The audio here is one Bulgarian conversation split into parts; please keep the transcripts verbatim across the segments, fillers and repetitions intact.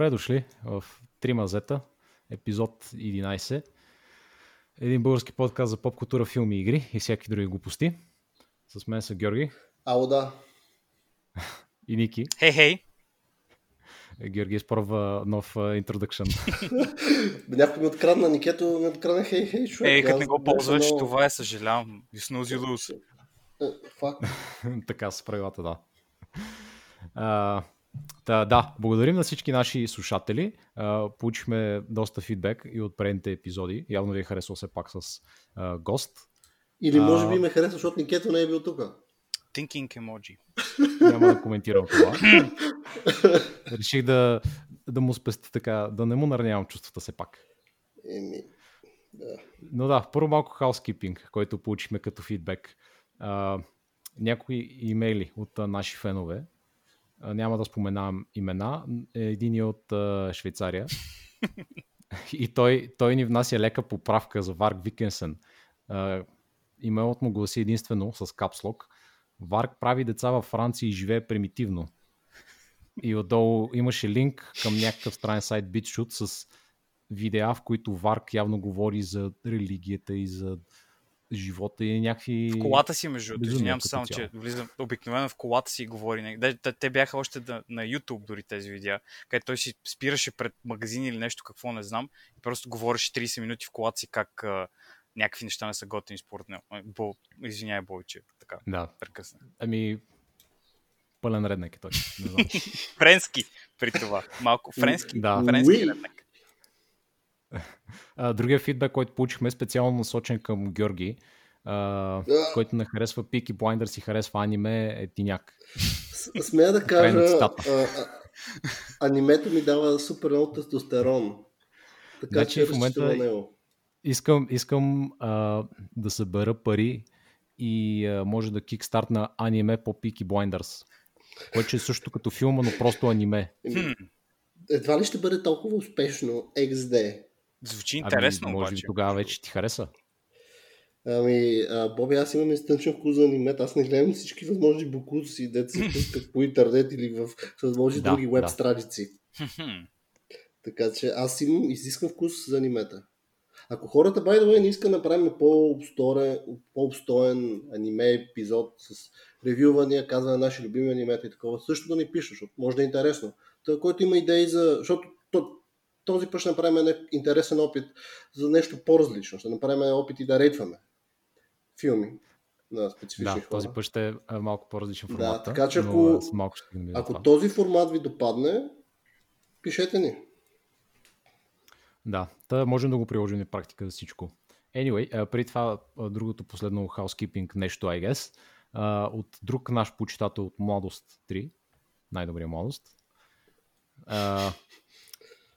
Добре дошли в Три мазета, епизод единайсет. Един български подкаст за поп-култура, филми и игри и всякакви други глупости. С мен са Георги. Ало, да. И Ники. Хей, hey, хей. Hey. Георги изпробва нов интродъкшън. Някой ми открадна, Никето ми открадна хей, хей, човек. Ей, като не го ползваш, много... това е съжалявам. Висно зи луз. Така са правилата, да. А... Та, да, благодарим на всички наши слушатели. А, получихме доста фидбек и от предните епизоди. Явно ви е харесало все пак с а, гост. Или може би ме харесва, защото Никето не е бил тук. Thinking emoji. Няма да коментирам това. Реших да, да му спести така, да не му наранявам чувствата все пак. Еми, да. Но да, първо малко housekeeping, който получихме като фидбек. А, някои имейли от а, наши фенове. Няма да споменавам имена. Един е от uh, Швейцария. И той, той ни внася лека поправка за Варк Викенсен. Uh, имейлът му гласи единствено с капслок. Варк прави деца във Франция и живее примитивно. И отдолу имаше линк към някакъв странен сайт BitShoot с видеа, в които Варк явно говори за религията и за живота и някакви... В колата си, между другото, извинявам само, цяло. Че влизам обикновено в колата си и говори. Те, те бяха още да, на YouTube дори тези видеа, където той си спираше пред магазин или нещо, какво не знам, и просто говореше трийсет минути в колата си как а, някакви неща не са готини според него. Бо, извинявай, Бой, че така да. Прекъсна. Ами, пълен реднак е той. Френски при това. Малко френски. Да. Френски реднак. Другия фидбек, който получихме е специално насочен към Георги, uh, който не харесва Peaky Blinders и харесва аниме, е тиняк. С- смея да кажа, а, а, анимето ми дава супер много тестостерон. Така значи, че в момента него. Искам, искам а, да събера пари и а, може да кикстарт на аниме по Peaky Blinders, което е също като филма, но просто аниме. Едва ли ще бъде толкова успешно екс ди? Звучи интересно, ами, може обаче. Може би тогава вече ти хареса. Ами, а, Боби, аз имам изтънчен вкус за анимет. Аз не гледам всички възможни бокуци, деца се пускат по интернет или в възможни да, други да. Веб страници. Така че аз имам изискан вкус за анимета. Ако хората, by the way, не иска да направим по-обстоен, по-обстоен аниме епизод с ревювания, казване на наши любими анимета и такова, също да ни пише, защото може да е интересно. Той, който има идеи за... Защото този път ще направим интересен опит за нещо по-различно. Ще направим опит и да рейтваме филми на специфични да, хора. Да, този път ще е малко по-различен формат. Да, така че ако, но, ако този формат ви допадне, пишете ни. Да, тъй можем да го приложим на практика за всичко. Anyway, преди това другото последно housekeeping нещо, I guess, от друг наш почитател от Младост три, най-добрия Младост. Uh,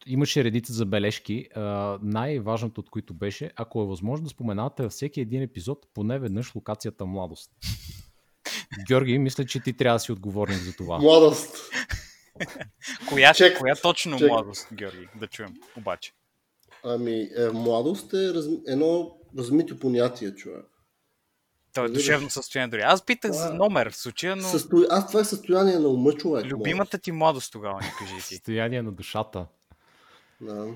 имаше редица забележки, uh, най-важното от които беше, ако е възможно да споменавате във всеки един епизод, поне веднъж локацията Младост. Георги, мисля, че ти трябва да си отговорник за това. Младост! коя, чек, коя точно чек. Младост, Георги, да чуем обаче? Ами, е, младост е раз... едно размито понятие, човек. Той е душевно състояние дори. Аз питах а, за номер в случая, но... Състо... Аз това е състояние на ума, човек. Любимата ти младост тогава, ни кажи ти. Състояние на душата. Да.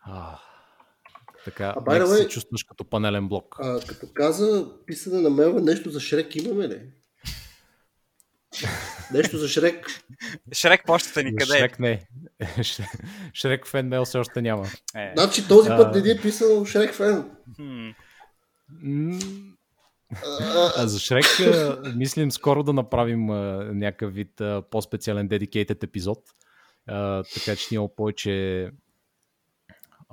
А, така, а, нека се чувстваш като панелен блок. А, като каза писане на мейлове, нещо за Шрек имаме ли? Нещо за Шрек. Шрек почтата ни къде е? Шрек не. Шрек фен мейл все още няма. Е. Значи този път а... не е писал Шрек фен. Ммм... А за Шрек мислим скоро да направим някакъв вид по-специален dedicated епизод, а, така че ние повече,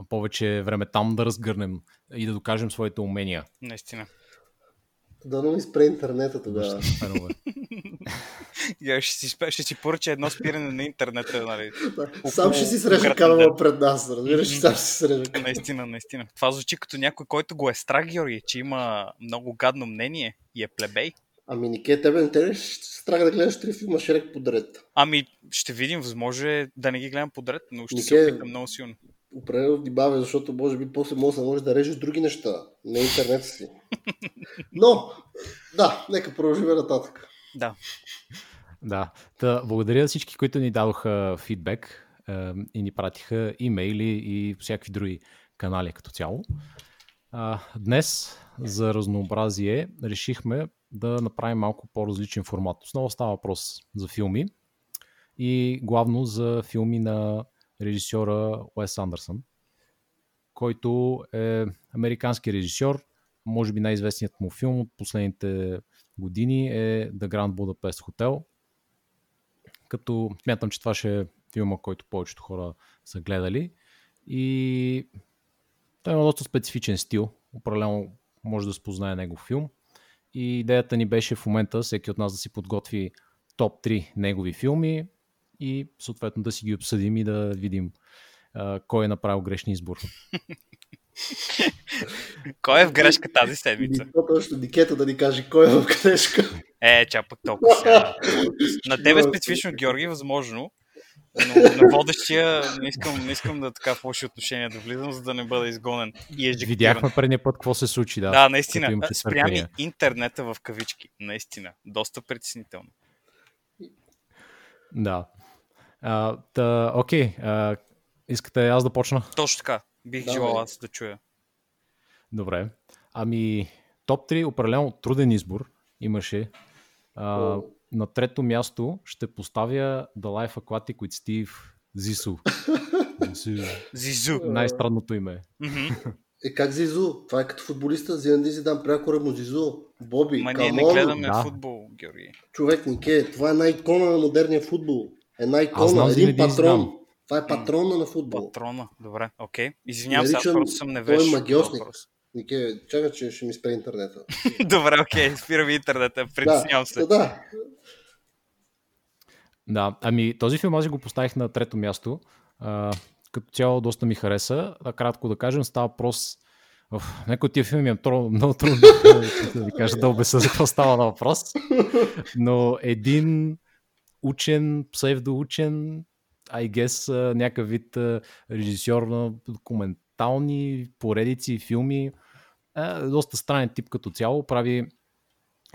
повече време там да разгърнем и да докажем своите умения. Наистина. Да не ми спре интернета тогава. Я ще си, ще си поръча едно спиране на интернета. Нали? Около... Сам ще си срежа камера пред нас. Разбираш, сам ще си срежа. Наистина, наистина. Това звучи като някой, който го е страх, Георги, че има много гадно мнение и е плебей. Ами, Нике, тебе не те страх да гледаш три филма Шрек подред? Ами, ще видим, възможно е да не ги гледам подред, но ще Нике... се опитам много силно. Определено вдибавя, защото може би после може да можеш да режеш други неща на интернета си. Но, да, нека продължим нататък. Да. Да. Та, благодаря всички, които ни дадоха фидбек. и ни пратиха имейли и всякакви други канали като цяло. Днес за разнообразие решихме да направим малко по-различен формат. Основно става въпрос за филми и главно за филми на режисьора Уес Андерсън, който е американски режисьор. Може би най-известният му филм от последните години е The Grand Budapest Hotel. Като смятам, че това ще е филма, който повечето хора са гледали. И той има доста специфичен стил. Определено може да спознае негов филм. И идеята ни беше в момента всеки от нас да си подготви топ три негови филми и съответно да си ги обсъдим и да видим а, кой е направил грешния избор. Кой е в грешка тази седмица? Точно Дикето да ни каже кой е в грешка. Е, чапък толкова сега. На тебе специфично, Георги, възможно, но на водещия не искам, не искам да така в лоши отношения да влизам, за да не бъда изгонен. И видяхме предния път какво се случи. Да, да наистина. Спрями интернета в кавички. Наистина. Доста притеснително. Да. А, та, окей. А, искате аз да почна? Точно така. Бих да, желал аз да чуя. Добре. Ами, топ три определено труден избор имаше. А, на трето място ще поставя The Life Aquatic with Steve Zissou. Зизу. Най-странното име. Mm-hmm. Е, как Зизу? Това е като футболиста. Зианди си дам прякора му Зизу. Боби, ма ние не гледаме да. футбол, Георги. Човек, Нике, това е една икона на модерния футбол. Една икона, един патрон. Това е патрона на футбол. Патрона, добре, окей. Okay. Извинявам се, аз просто съм невеж. Той е магиосник. Нике, чакай, че ще ми спре интернета. Добре, окей, okay. Спира ми интернета, притеснявам се. Да, да. Да, ами този филм аз го поставих на трето място. А, като цяло доста ми хареса. А, кратко да кажем, става прос... Оф, някой от тия филми ми е много трудно да ви кажа да обясня за какво става на въпрос. Но един учен, псевдоучен, I guess, някакъв вид режисьор на документални поредици, филми. Е, доста странен тип като цяло. Прави,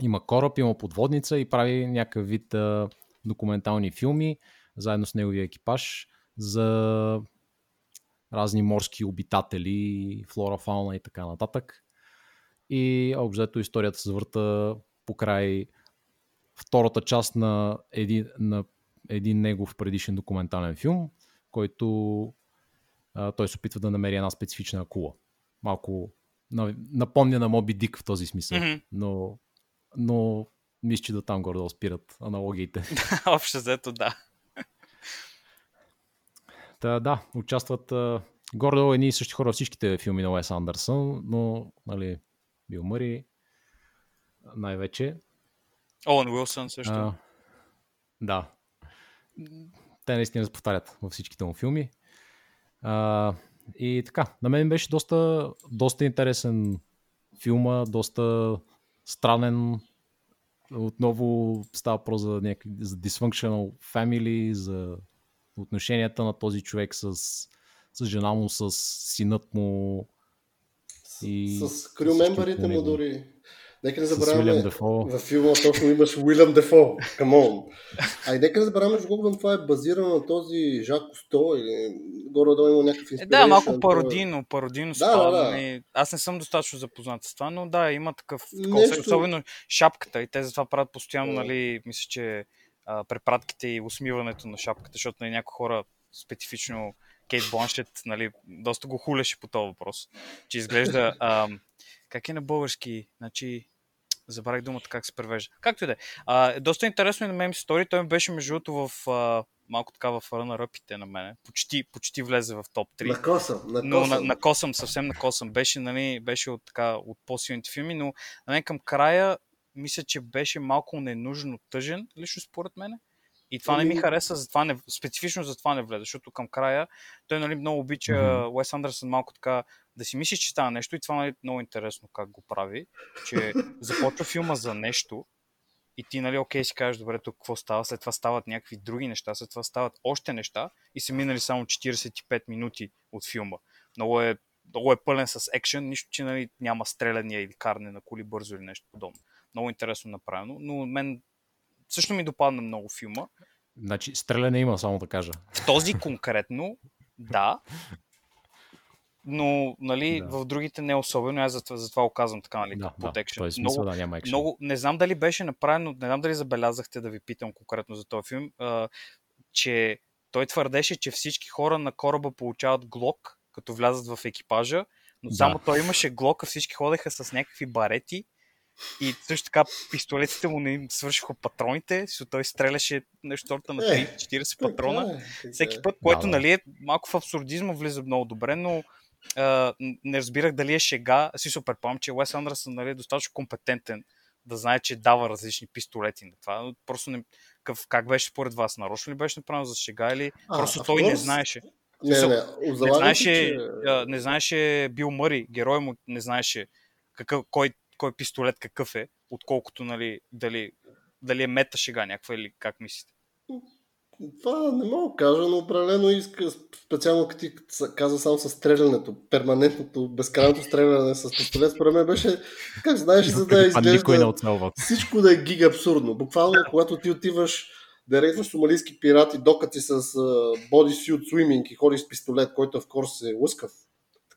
има кораб, има подводница и прави някакъв вид е, документални филми, заедно с неговия екипаж, за разни морски обитатели, флора, фауна и така нататък. И обзето историята се върта покрай втората част на един... на един негов предишен документален филм, който а, той се опитва да намери една специфична акула. Малко на, напомня на Моби Дик в този смисъл, mm-hmm. но, но мисля, че до там горе спират аналогиите. Общо взето, да. Та, да, участват а, горе-долу едни и същи хора във всичките филми на Уес Андерсън, но нали, Бил Мъри най-вече. Оуен Уилсън също. А, да. Те наистина се повтарят във всичките му филми. А, и така, на мен беше доста, доста интересен филма, доста странен. Отново става въпрос за, за dysfunctional family, за отношенията на този човек с, с жена му, с синът му. И с с крюмембарите му дори. Нека не забравяме, във филма точно имаш Уилям Дефо, камон. А и нека не забравяме, че Гоглън това е базирано на този Жак Кусто или горе-долу има някакъв инспирейшн. Е, да, малко пародийно, пародийно става. Да, да. Аз не съм достатъчно запознат с това, но да, има такъв концепт, особено шапката и те затова правят постоянно, yeah. нали, мисля, че а, препратките и усмиването на шапката, защото на някои хора специфично Кейт Бланшет, нали, доста го хулеше по този въпрос, че изглежда, а, как е на български, значи... Забравих думата как се превежда. Както и да е. А, доста интересно и на мен ми стори. Той ми беше между другото в а, малко така в ръна ръпите на мене. Почти, почти влезе в топ три. На косъм. На косъм. Но на, на косъм, съвсем на косъм. Беше, нали, беше от, така, от по-силните филми, но на мен към края мисля, че беше малко ненужно тъжен, лично според мене. И това не ми хареса, затова не, специфично за това не влезе, защото към края той, нали, много обича mm-hmm. Уес Андерсън малко така да си мислиш, че става нещо и това, нали, много интересно как го прави, че започва филма за нещо и ти, нали, окей, си кажеш, добре, тук какво става, след това стават някакви други неща, след това стават още неща и са минали само четиридесет и пет минути от филма. Много е, много е пълен с екшен, нищо, че, нали, няма стреляния или каране на коли бързо или нещо подобно. Много интересно направено, но мен също ми допадна много филма Значи, стреляне има, само да кажа. В този конкретно, да. Но, нали, да. В другите не особено. Аз затова, затова го казвам така, нали, да, под да, екшен. Много, да, няма екшен. Много, не знам дали беше направено, не знам дали забелязахте, да ви питам конкретно за този филм, а, че той твърдеше, че всички хора на кораба получават глок, като влязат в екипажа, но да. Само той имаше глок, а всички ходеха с някакви барети и също така пистолетите му не им свършиха патроните, защото той стреляше нещо на трийсет до четирийсет патрона всеки път, което да, да. Нали, е малко в абсурдизма влиза много добре, но Uh, не разбирах дали е шега. Си се предполагам, че Уес Андерсън, нали, е достатъчно компетентен да знае, че дава различни пистолети на това. Просто не... как беше според вас? Нарочно ли беше направено за шега или а, просто той не знаеше? Не, не, не, не, знаеше че... не знаеше Бил Мъри, герой му, не знаеше какъв, кой, кой пистолет какъв е, отколкото, нали, дали, дали е мета шега някаква или как мислите? Това не мога да кажа, но определено иска, специално като ти каза само с стрелянето, перманентното, безкрайното стреляне с пистолет, според мен беше, как знаеш, за да изглежда всичко да е гига абсурдно. Буквално, когато ти отиваш да рейдваш сомалийски пирати, докати с бодисют, суиминг и ходиш с пистолет, който в корс е лъскав,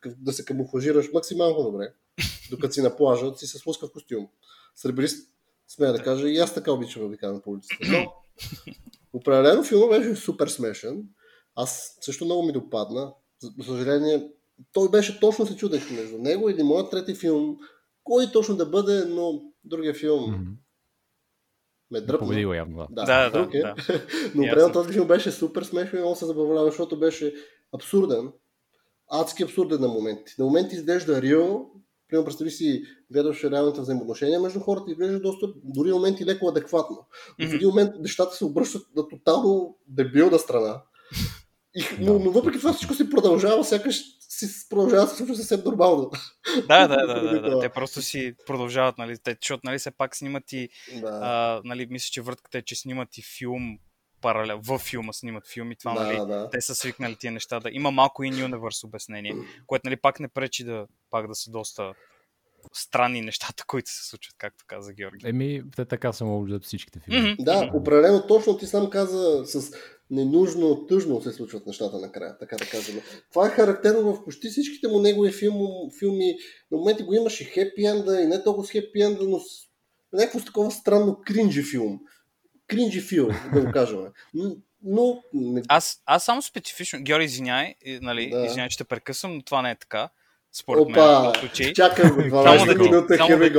да се камуфлажираш максимално добре, докато си на плажа, си с лъскав костюм. Сребрист, смея да кажа, и аз така обичам да бикам на улицата. Но... определено филмът беше супер смешен. Аз също много ми допадна. За съжаление, той беше точно се чудех между него или моят трети филм. Кой точно да бъде, но другия филм mm-hmm. ме дръпна. Победи го явно. Да, да, да, да. Но определено този филм беше супер смешен и много се забавлява, защото беше абсурден. Адски абсурден на моменти. На моменти изглежда реал. Примерно, представи си, гледаш реалните взаимоотношения между хората и гледаш доста, дори моменти леко адекватно. В един момент нещата се обръщат на тотално дебилна страна. И, но, но въпреки това всичко си продължава, сякаш си продължава съвсем нормално. Да, да, да, да, да. Те просто си продължават, нали, те, защото, нали, се пак снимат и, да. а, нали, мисля, че въртката е, че снимат и филм, паралел, във филма снимат филми, това, да, нали, да. Те са свикнали тия неща, да има малко in-universe обяснение, което, нали, пак не пречи да, пак да са доста странни нещата, които се случват, както каза Георги. Еми, те така са могли за всичките филми. Mm-hmm. Да, определено, точно ти сам каза, с ненужно тъжно се случват нещата накрая, така да казваме. Това е характерно в почти всичките му негови филми, на моменти го имаше хепи-енда и не толкова с хепи-енда, но с... някакво такова странно кринджи филм. Кринджи филм, да го кажем. Но... Аз, аз само специфично... Георги, извиняй, нали, да. Извиняй, че те прекъсвам, но това не е така. Според Опа, мен, в случай... чакам го, дванайсет минута, here we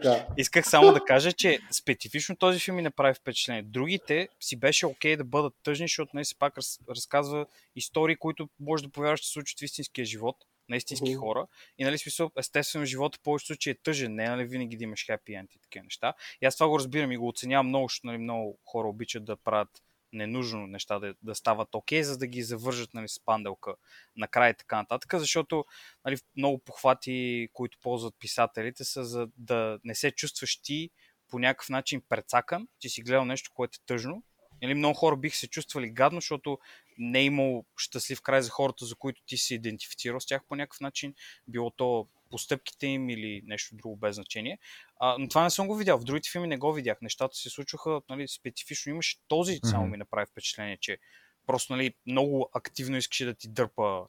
go. Исках само да кажа, че специфично този филм ми направи впечатление. Другите си беше окей да бъдат тъжни, защото не се пак раз, разказва истории, които може да повярваш, че се случат в истинския живот, на истински uh-huh. хора. И, нали, смисъл, естествено, живота в повече случаи е тъжен, не, нали, винаги да имаш happy end и такива неща. И аз това го разбирам и го оценявам много, защото, нали, много хора обичат да правят ненужно неща, да, да стават окей, okay, за да ги завържат, нали, с панделка накрая и така нататък, защото, нали, много похвати, които ползват писателите, са за да не се чувстваш ти по някакъв начин прецакан, че си гледал нещо, което е тъжно. Нали, много хора бих се чувствали гадно, защото не е имал щастлив край за хората, за които ти се идентифицирал с тях по някакъв начин, било то постъпките им или нещо друго без значение. А, но това не съм го видял. В другите филми не го видях. Нещата се случваха, нали, специфично. Имаше този, само ми направи впечатление, че просто, нали, много активно искаше да ти дърпа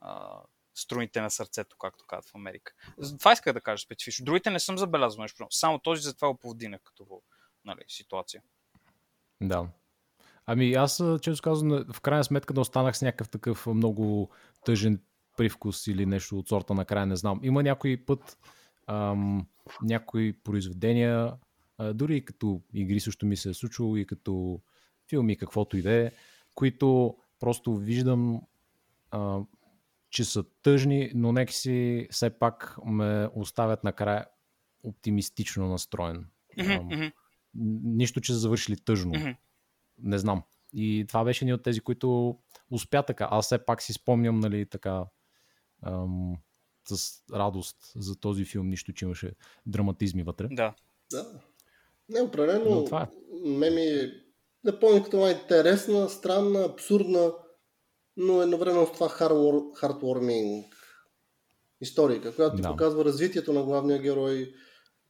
а, струните на сърцето, както казват в Америка. Това исках да кажа специфично. Другите не съм забелязвал нещо. Само този, затова го повдигнах като, нали, ситуация. Да. Ами аз, често казвам, в крайна сметка не останах с някакъв такъв много тъжен привкус или нещо от сорта накрая, не знам. Има някой път, ам, някои произведения, а, дори и като игри също ми се е случило, и като филми, каквото и да е, които просто виждам, а, че са тъжни, но нека си все пак ме оставят накрая оптимистично настроен. Ам, нищо, че са завършили тъжно. Не знам. И това беше един от тези, които успя така. Аз все пак си спомням, нали, така ам, с радост за този филм. Нищо, че имаше драматизми вътре. Да. Да. Не, определено, е. Ме ми напомня, като това е интересна, странна, абсурдна, но едновременно с това хардворминг историка, която ти да. Показва развитието на главния герой,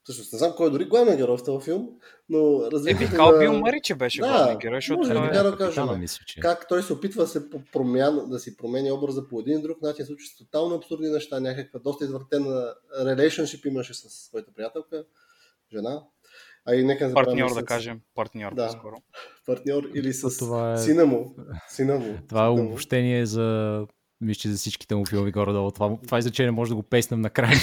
Всъщност не знам кой е дори главен герой в този филм, но развитието е, на... Бил Мъри, че беше да, главен герой, защото може, това е... Да, капитана, мисля, че... Как той се опитва да, се промян, да си промени образа по един друг начин, случва се тотално абсурдни неща, някаква доста извъртена релейшъншип имаше с своята приятелка, жена. А и нека партньор, с... да кажем. Партньор, да. По-скоро. Партньор или с това е... сина му. Сина му. Това е обобщение за... Мисля, че за всичките му филми горе-долу. Това, това изречение може да го песнем накрая.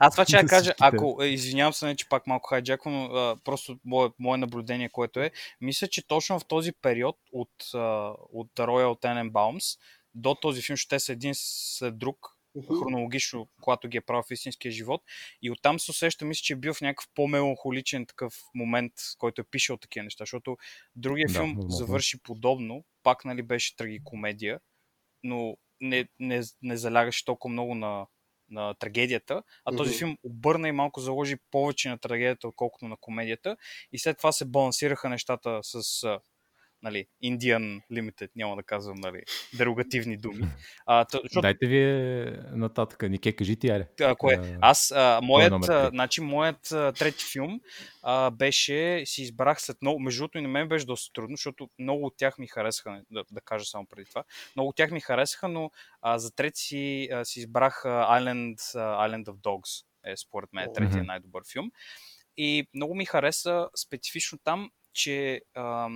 А това ще я кажа, ако, извинявам се, не, че пак малко хайджаквам, но а, просто мое, мое наблюдение, което е, мисля, че точно в този период от, от The Royal Tenenbaums до този филм, ще са един след друг, uh-huh. хронологично, когато ги е правил в истинския живот. И оттам се усеща, мисля, че е бил в някакъв по-меланхоличен такъв момент, който е пишел такива неща, защото другия да, филм възможно. Завърши подобно, пак нали, беше трагикомедия, но не, не, не залягаше толкова много на, на трагедията, а този mm-hmm. филм обърна и малко заложи повече на трагедията, отколкото на комедията и след това се балансираха нещата с нали, Indian Limited, няма да казвам нали, дерогативни думи. А, тъ, защото... Дайте вие нататък, Нике, кажи ти, аре. Ако е, аз, а, моят, а, значи, моят а, трети филм а, беше, си избрах след много, между другото и на мен беше доста трудно, защото много от тях ми харесаха, да, да кажа само преди това, много от тях ми харесаха, но а, за трети си, а, си избрах а, Island, а, Island of Dogs, е, според мен третия mm-hmm. най-добър филм. И много ми хареса специфично там, че а,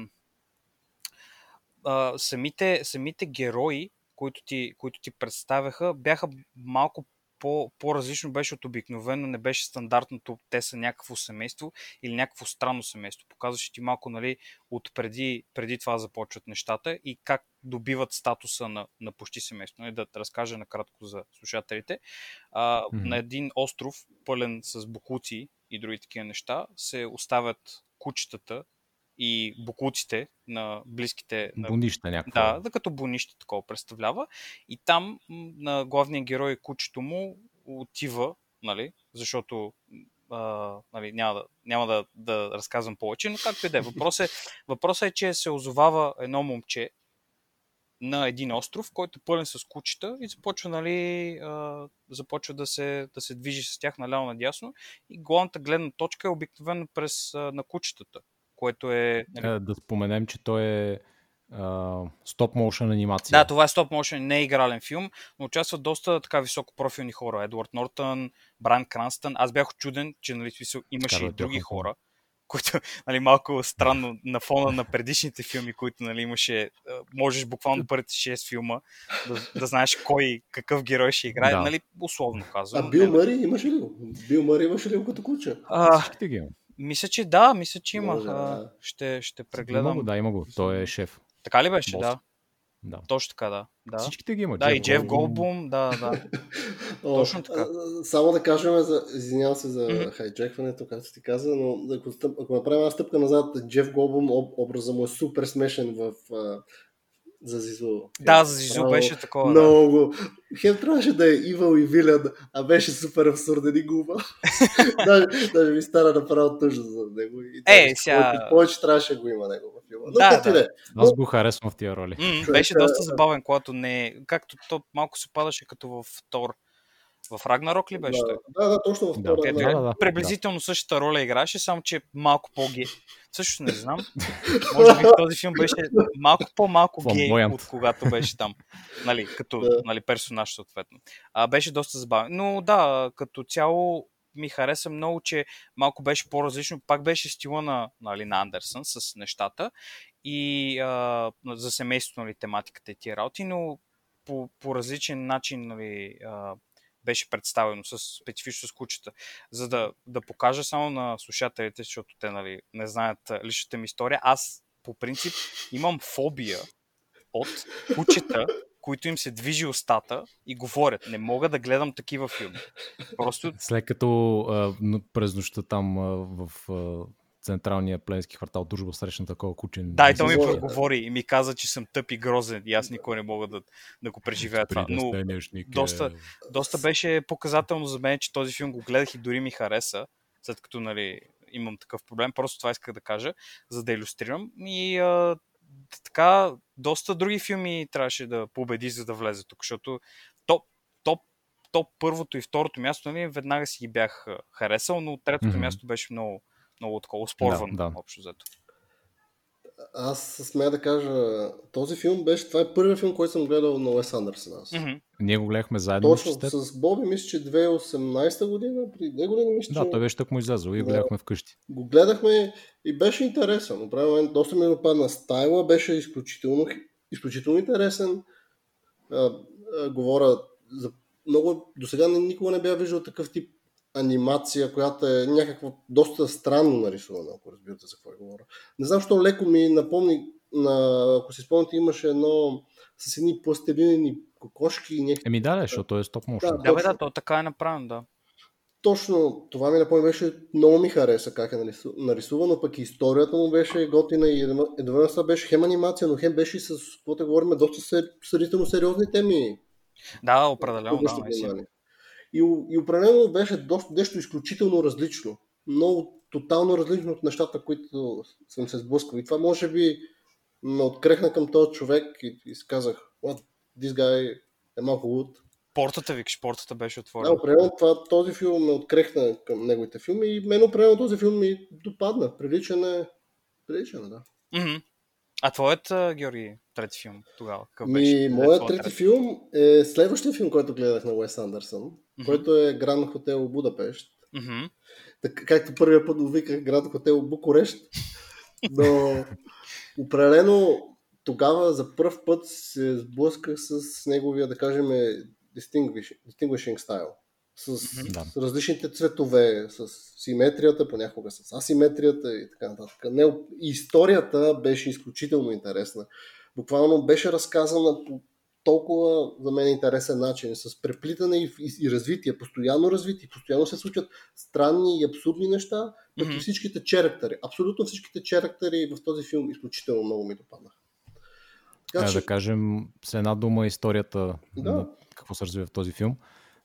Uh, самите, самите герои, които ти, които ти представяха, бяха малко по, по-различно беше от обикновено, не беше стандартното, те са някакво семейство или някакво странно семейство. Показваше ти малко, нали, от преди, преди това започват нещата и как добиват статуса на, на почти семейство. Нали, да разкажа накратко за слушателите. Uh, mm-hmm. На един остров, пълен с бокуци и други такива неща, се оставят кучетата и бокуците на близките... Бунища някакво. Да, да, като бунища такова представлява. И там на главния герой кучето му отива, нали, защото а, нали, няма, да, няма да, да разказвам повече, но както и да е. Въпросът е, въпросът е, че се озовава едно момче на един остров, който е пълен с кучета и започва, нали, а, започва да, се, да се движи с тях наляво надясно. И главната гледна точка е обикновено през а, на кучетата. Което е... Нали... Да споменем, че той е стоп-моушен анимация. Да, това е стоп-моушен, не е игрален филм, но участват доста така високопрофилни хора. Едвард Нортън, Брайан Кранстън. Аз бях чуден, че нали, имаше и други хора, които нали, малко странно на фона на предишните филми, които нали, имаше, можеш буквално първите шест филма да, да знаеш кой, какъв герой ще играе, да. Нали, условно казвам. А Бил Мъри имаше ли го? Бил Мъри имаше ли го като куче? А... Всичките ги имам. Мисля, че да, мисля, че имах. Да. Ще, ще прегледам. Има го, да, има го. Той е шеф. Така ли беше? Да. да. Точно така, да. да. Всичките ги имат. Да, Джеф и Джеф Голдблум, да, да. Точно така. Само да кажем, за... извинявам се за mm-hmm. хайджекването, както ти каза, но ако, ако направим една стъпка назад, Джеф Голдблум образа му е супер смешен в... За Зизу. Да, за Зизу Право, беше такова. Много. Да. Хем трябваше да е Ивал и Вилен, а беше супер абсурден и глупа. даже, даже ми стана направо тъжно за него. И е, сега... Повече трябваше да го има него в филма. Да, но, да. да. Но... Аз го харесвам в тия роли. М-м, беше доста забавен, когато не... Както то малко се падаше като в Тор. В Рагнарок ли беше? Да, да, да, точно в Тор. Да, да, да, да. Приблизително същата роля играше, само че малко по-гей. Също не знам. Може би този филм беше малко по-малко гей, от когато беше там. Нали, като нали, персонаж съответно. А, беше доста забавен. Но да, като цяло ми хареса много, че малко беше по-различно. Пак беше стила на, нали, на Андерсън с нещата и а, за семейството нали, тематиката и тия работи, но по, по различен начин нали, а, беше представено с специфично с кучета. За да, да покажа само на слушателите, защото те нали, не знаят личната ми история, аз по принцип имам фобия от кучета, които им се движи устата и говорят. Не мога да гледам такива филми. Просто... След като а, през нощта там а, в... А... централния пленски квартал, дружба срещна такова куче. Да, и то ми проговори и ми каза, че съм тъп и грозен и аз никой не мога да, да го преживея това. Но доста, доста беше показателно за мен, че този филм го гледах и дори ми хареса, след като нали, имам такъв проблем. Просто това исках да кажа, за да илюстрирам. И а, така, доста други филми трябваше да победи, за да влезе тук, защото топ, топ топ първото и второто място, нали, веднага си ги бях харесал, но третото mm-hmm. място беше много, много такова спорвано, да, да. Общо взето. Аз смея да кажа, този филм беше, това е първият филм, който съм гледал на Уес Андерсън. Mm-hmm. Ние го гледахме заедно. Точно, с Боби, мисля, че две хиляди и осемнадесета година, при две години мисля, да, че... Да, той беше так му излязъл и го гледахме вкъщи. Го гледахме и беше интересен. На правилен момент доста ми допадна стайла, беше изключително, изключително интересен. А, а, говоря за много... Досега никога не бях виждал такъв тип анимация, която е някаква доста странно нарисувана, ако разбирате за какво я говоря. Не знам, защо леко ми напомни, на, ако си спомните, имаше едно с едни пластелинени кокошки и някакви... Еми да, защото е стоп motion. Да, да, бе, да, то така е направено, да. Точно, това ми напомни, беше много ми хареса как е нарисувано, пък и историята му беше готина и едновременно беше хем анимация, но хем беше и с, каквото да говорим, доста сер... сравнително сериозни теми. Да, определено, да. И, и определено беше доста, нещо изключително различно. Много тотално различно от нещата, които съм се сблъскал. И това може би ме открехна към този човек и, и си казах, what, this guy е малко луд. Портата, викаш, портата беше отворена. Да, определено това, този филм ме открехна към неговите филми и мен определено този филм ми допадна. Приличен е, приличен е, да. Mm-hmm. А твоят, Георги, трети филм тогава? Ми, моят трети филм е следващия филм, който гледах на Уес Андерсън, mm-hmm. който е Гранд Хотел Будапешт. Mm-hmm. Така, както първия път увиках Гранд Хотел Букурещ, но определено тогава за пръв път се сблъсках с неговия, да кажем, distinguishing, distinguishing style. С, mm-hmm. с различните цветове, с симетрията, понякога с асиметрията и така нататък. Не, историята беше изключително интересна. Буквално беше разказана по толкова за мен интересен начин, с преплитане и, и, и развитие, постоянно развитие, постоянно се случват странни и абсурдни неща, като mm-hmm. всичките черактери. Абсолютно всичките черактери в този филм изключително много ми допаднаха. Така, че... Да кажем с една дума историята, да. Какво се развива в този филм.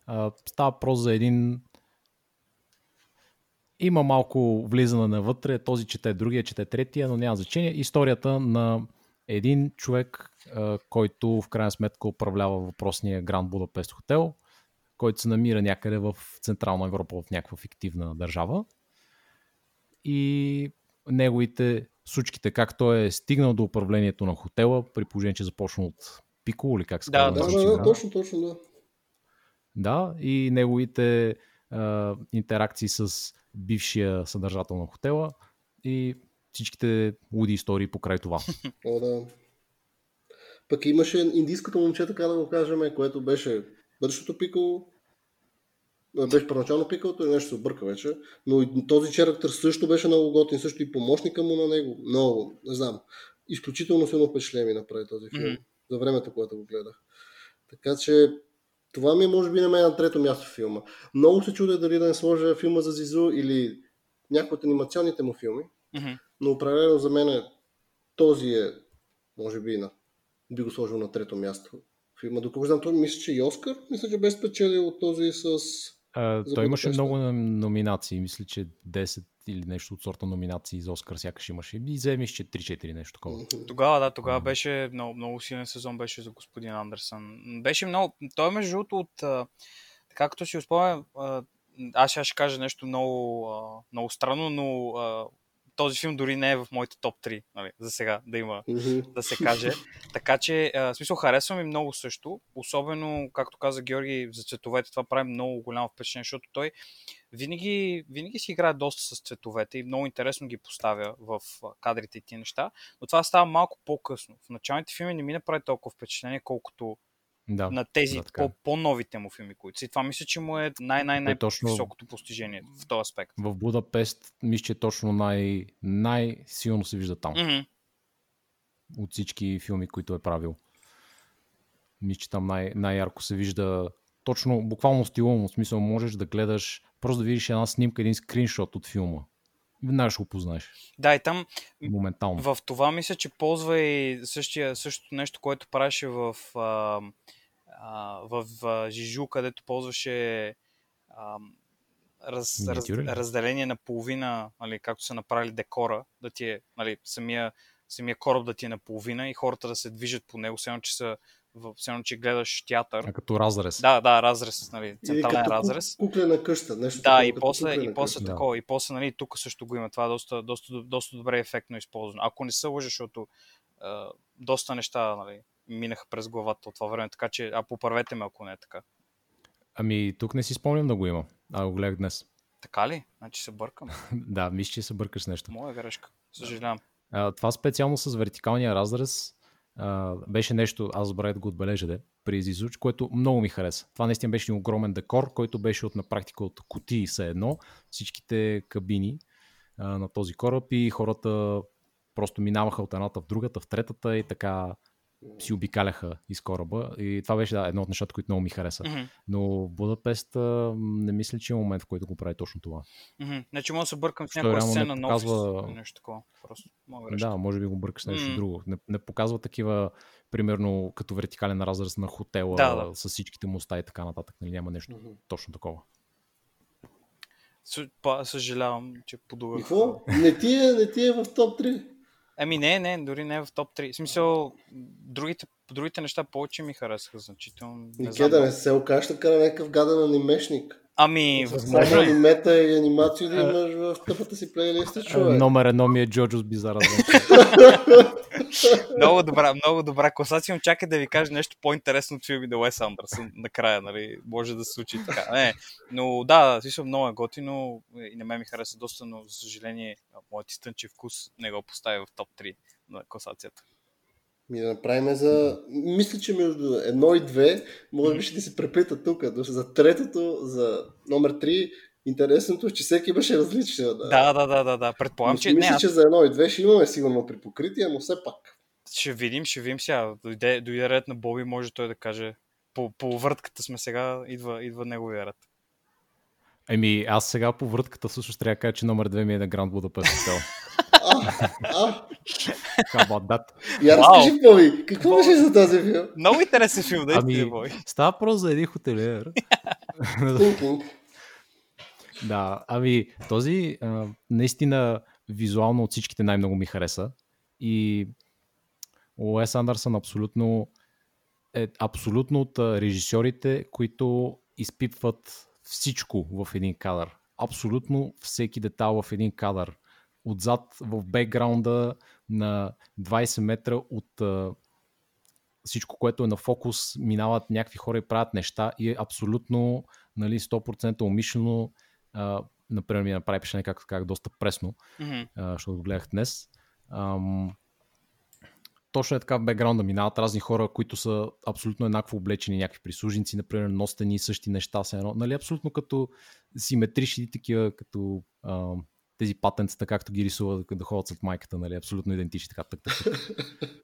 Uh, става просто за един... Има малко влизане навътре, този чете другия, чете третия, но няма значение. Историята на един човек, uh, който в крайна сметка управлява въпросния Гранд Будапест хотел, който се намира някъде в Централна Европа, в някаква фиктивна държава. И неговите сучките, как той е стигнал до управлението на хотела, при положение, че започна от Пико, или как се казва? Да, да, да, да, точно, точно, да. Да, и неговите а, интеракции с бившия съдържател на хотела и всичките луди истории покрай това. О, да. Пък имаше индийското момче, така да го кажем, което беше бъдещото пикало, беше първоначално пикалото и нещо се обърка вече, но този черактер също беше много готин, също и помощника му на него. Много, не знам, изключително силно впечатление ми направи този филм, mm-hmm. за времето, което го гледах. Така че това ми е, може би, на мен на трето място в филма. Много се чудя дали да не сложа филма за Зизу или някои от анимационните му филми, mm-hmm. но определено за мен този е, може би, на, би го сложил на трето място филма. Докато знам, той мисля, че и Оскар, мисля, че бе спечелил от този с... А, той имаше много номинации, мисля, че десет или нещо от сорта номинации за Оскар сякаш имаше. И вземи, че три-четири нещо такова. Тогава, да, тогава а. беше много, много силен сезон беше за господин Андерсън. Беше много... Той между другото от... Така като си спомням, аз ще кажа нещо много, много странно, но този филм дори не е в моите топ три, нали, за сега да има, mm-hmm. да се каже. Така че, в смисъл, харесвам и много също. Особено, както каза Георги, за цветовете това прави много голямо впечатление, защото той винаги, винаги си играе доста с цветовете и много интересно ги поставя в кадрите и тия неща, но това става малко по-късно. В началните филми не ми направи толкова впечатление, колкото да, на тези да, по- по-новите му филми, които си. Това мисля, че му е най-най-най-високото постижение в този аспект. В Будапест мисля, че точно най- най-силно се вижда там. Mm-hmm. От всички филми, които е правил. Мисля, че там най- най-ярко се вижда точно, буквално стилово, в смисъл можеш да гледаш, просто да видиш една снимка, един скриншот от филма. Веднага ще го познаеш. Да, и там моментално. В това мисля, че ползва и същия, същото нещо, което правеше в, а, а, в а, Жижу, където ползваше а, раз, раз, разделение на половина, нали, както са направили декора, да ти е, нали, самия, самия кораб да ти е наполовина и хората да се движат по него, само че са Всъщност, че гледаш театър. А като разрез. Да, да, разрез, нали, централен разрез. Куклена къща, нещо. Да, и после, и после такова. Да. И после, нали, тук също го има. Това е доста, доста, доста добре ефектно използвано. Ако не се лъжа, защото е, доста неща, нали, минаха през главата от това време, така че, а поправете ме, ако не е така. Ами, тук не си спомням да го има. А го гледах днес. Така ли? Значи се бъркам. Да, мисля, че се бъркаш нещо. Моя грешка. Съжалявам. Да. Това специално с вертикалния разрез Uh, беше нещо, аз забравя да го отбележа де, при Зисуч, което много ми хареса. Това наистина беше огромен декор, който беше от, на практика от кутии са едно, всичките кабини uh, на този кораб и хората просто минаваха от едната в другата, в третата и така си обикаляха из кораба и това беше да, едно от нещата, които много ми хареса. Mm-hmm. Но Будапест не мисля, че е момент, в който го прави точно това. Mm-hmm. Значи мога да се бъркам с някаква сцена на показва... офис, нещо такова. Просто мога да, може би го бъркаш с нещо mm-hmm. друго. Не, не показва такива, примерно, като вертикален разраз на хотела да, да. с всичките моста и така нататък. Нали, няма нещо mm-hmm. точно такова. С, па, съжалявам, че подувах. И какво? Не ти е, не ти е в топ три? Ами не, не, дори не е в топ три. В смисъл, другите, другите неща повече ми харесаха значително. Нике да не се окажеш да кара някакъв гаден анимешник. Ами, възможно ли? Анимета и анимация да имаш в тъпата си плейлиста, човек. Номер едно ми е Джоджо's Bizarre Adventure. Много добра, много добра класация, но чакай да ви кажа нещо по-интересно от филми на Уес Андерсън накрая, нали? Може да се случи така. Не, но да, смисъл много е готино и на мен ми хареса доста, но за съжаление моят изтънчев вкус не го постави в топ три на класацията. Ми да направим за... Мисля, че между едно и две може би ще ти се преплита тук. За третото, за номер три, интересното е, че всеки беше различен. Да, да, да, да, да, да. Предполагам, че... Мисля, не, че за едно и две ще имаме сигурно при покритие, но все пак. Ще видим, ще видим сега. Дойде, дойде ред на Боби, може той да каже по, по въртката сме сега, идва, идва неговия ред. Еми, аз сега по въртката всъщност трябва да кажа, че номер две ми е на Grand Budapest Hotel. How about that? Я разкажи, Боби, какво беше за тази филм? Много интересен филм, да истина, Боби. Става просто за един хотелиер. Да, ами този наистина визуално от всичките най-много ми хареса. И Уес Андерсън абсолютно е абсолютно от режисьорите, които изпипват всичко в един кадър. Абсолютно всеки детал в един кадър. Отзад в бекграунда на двайсет метра от а, всичко, което е на фокус, минават някакви хора и правят неща и е абсолютно, нали, сто процента умишлено. А, например, ми направи пише как, как доста пресно, mm-hmm. а, защото го гледах днес. Ам, точно е така в бекграунда минават разни хора, които са абсолютно еднакво облечени, някакви прислужници, например, носят ни същи неща. Се едно, нали, абсолютно като симетрични такива, като... А, тези патенцата, както ги рисува да ходят след майката, нали, абсолютно идентични. Така, так, так.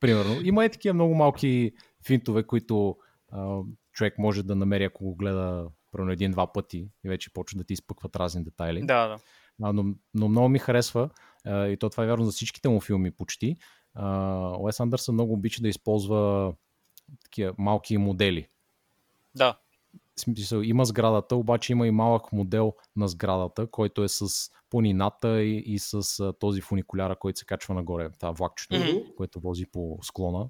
Примерно. Има и такива много малки финтове, които а, човек може да намери, ако го гледа примерно един-два пъти и вече почва да ти изпъкват разни детайли. Да, да. А, но, но много ми харесва а, и то това е вярно за всичките му филми почти. Уес Андерсън много обича да използва такива малки модели. Да. Има сградата, обаче има и малък модел на сградата, който е с планината и, и с а, този фуникуляра, който се качва нагоре, това влакчето, mm-hmm. което вози по склона.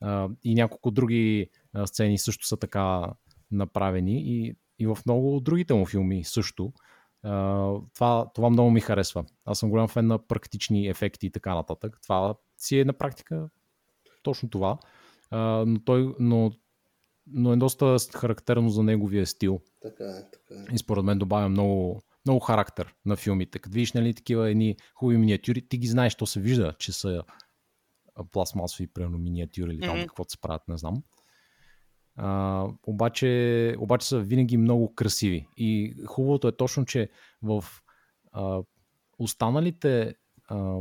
А, и няколко други а, сцени също са така направени и, и в много другите му филми също. А, това, това много ми харесва. Аз съм голям фен на практични ефекти и така нататък. Това си е на практика точно това. А, но той... Но но е доста характерно за неговия стил. Така е, така е. И според мен добавя много, много характер на филмите. Като видиш, нали, такива едни хубави миниатюри, ти ги знаеш, то се вижда, че са пластмасови, примерно миниатюри или там mm-hmm. каквото се правят, не знам. А, обаче, обаче са винаги много красиви. И хубавото е точно, че в а, останалите а,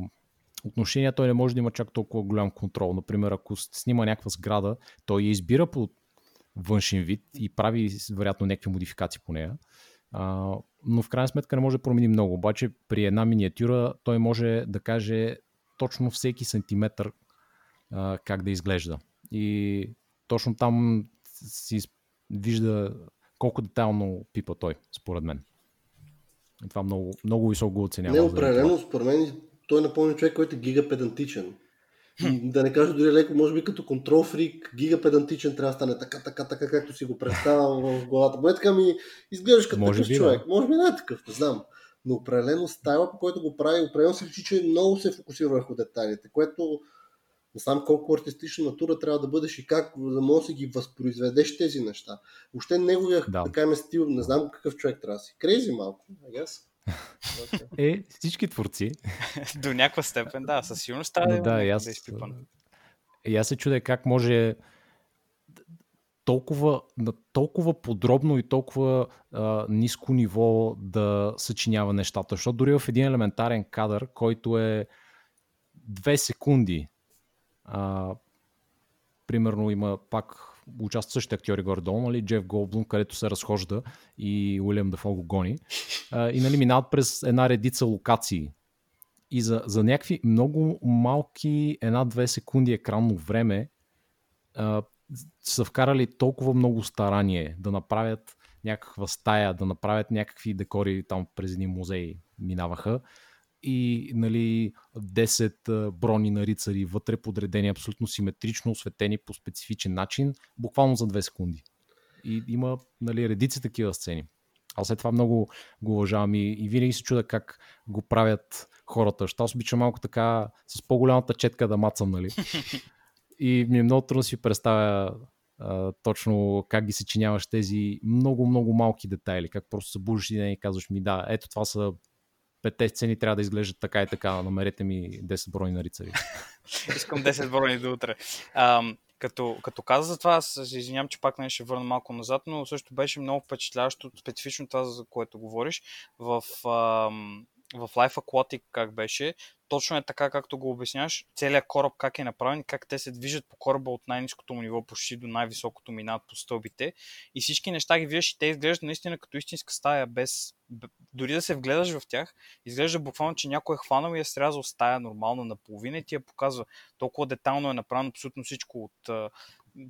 отношения той не може да има чак толкова голям контрол. Например, ако снима някаква сграда, той я избира по външен вид и прави вероятно някакви модификации по нея. А, но в крайна сметка не може да промени много. Обаче при една миниатюра той може да каже точно всеки сантиметър а, как да изглежда. И точно там си вижда колко детайлно пипа той, според мен. И това много, много високо го оценява. Не определено, според мен той напълни човек, който е гигапедантичен. И да не кажа дори леко, може би като контрол фрик, гигапедантичен, трябва да стане така, така, така, както си го представя в главата. Бо е така ми изглеждаш като може такъв би, човек. Да. Може би не е такъв, не знам. Но определено стайла, по който го прави, определено се личи, че много се фокусира върху детайлите, което не знам колко артистична натура трябва да бъдеш и как да можеш да ги възпроизведеш тези неща. Въобще неговия да. Така ме стил, не знам какъв човек трябва да си. Крейзи малко, I guess. Okay. Е, всички творци. До някаква степен, да, със сигурност да, да, аз, да изпипан. И аз се чудя как може толкова, на толкова подробно и толкова а, ниско ниво да съчинява нещата. Защото дори в един елементарен кадър, който е две секунди, а, примерно има пак участват същите актьори горе-долу, нали? Джеф Голблум, където се разхожда и Уилям Дъфо го гони. А, и нали, минават през една редица локации. И за, за някакви много малки една-две секунди екранно време а, са вкарали толкова много старание да направят някаква стая, да направят някакви декори там през един музей минаваха. И нали, десет брони на рицари вътре подредени абсолютно симетрично, осветени по специфичен начин, буквално за две секунди. И има нали, редици такива сцени. А след това много го уважавам и, и винаги се чуда как го правят хората. Ще аз обичам малко така с по-голямата четка да мацам, нали? И ми е много трудно си представя а, точно как ги съчиняваш тези много-много малки детайли, как просто събуждаш и ден и казваш ми да, ето това са петте сцени трябва да изглеждат така и така. Намерете ми десет брони на рицари. Искам десет брони до утре. Ам, като, като каза за това, аз се извинявам, че пак не ще върна малко назад, но също беше много впечатляващо, специфично това, за което говориш. В, ам, в Life Aquatic как беше, точно е така, както го обясняваш, целият кораб как е направен, как те се движат по кораба от най-ниското му ниво почти до най-високото, минат по стълбите и всички неща ги виждаш и те изглеждат наистина като истинска стая, без дори да се вгледаш в тях, изглежда буквално, че някой е хванал и е срязал стая нормална наполовина и ти я показва. Толкова детайлно е направено абсолютно всичко от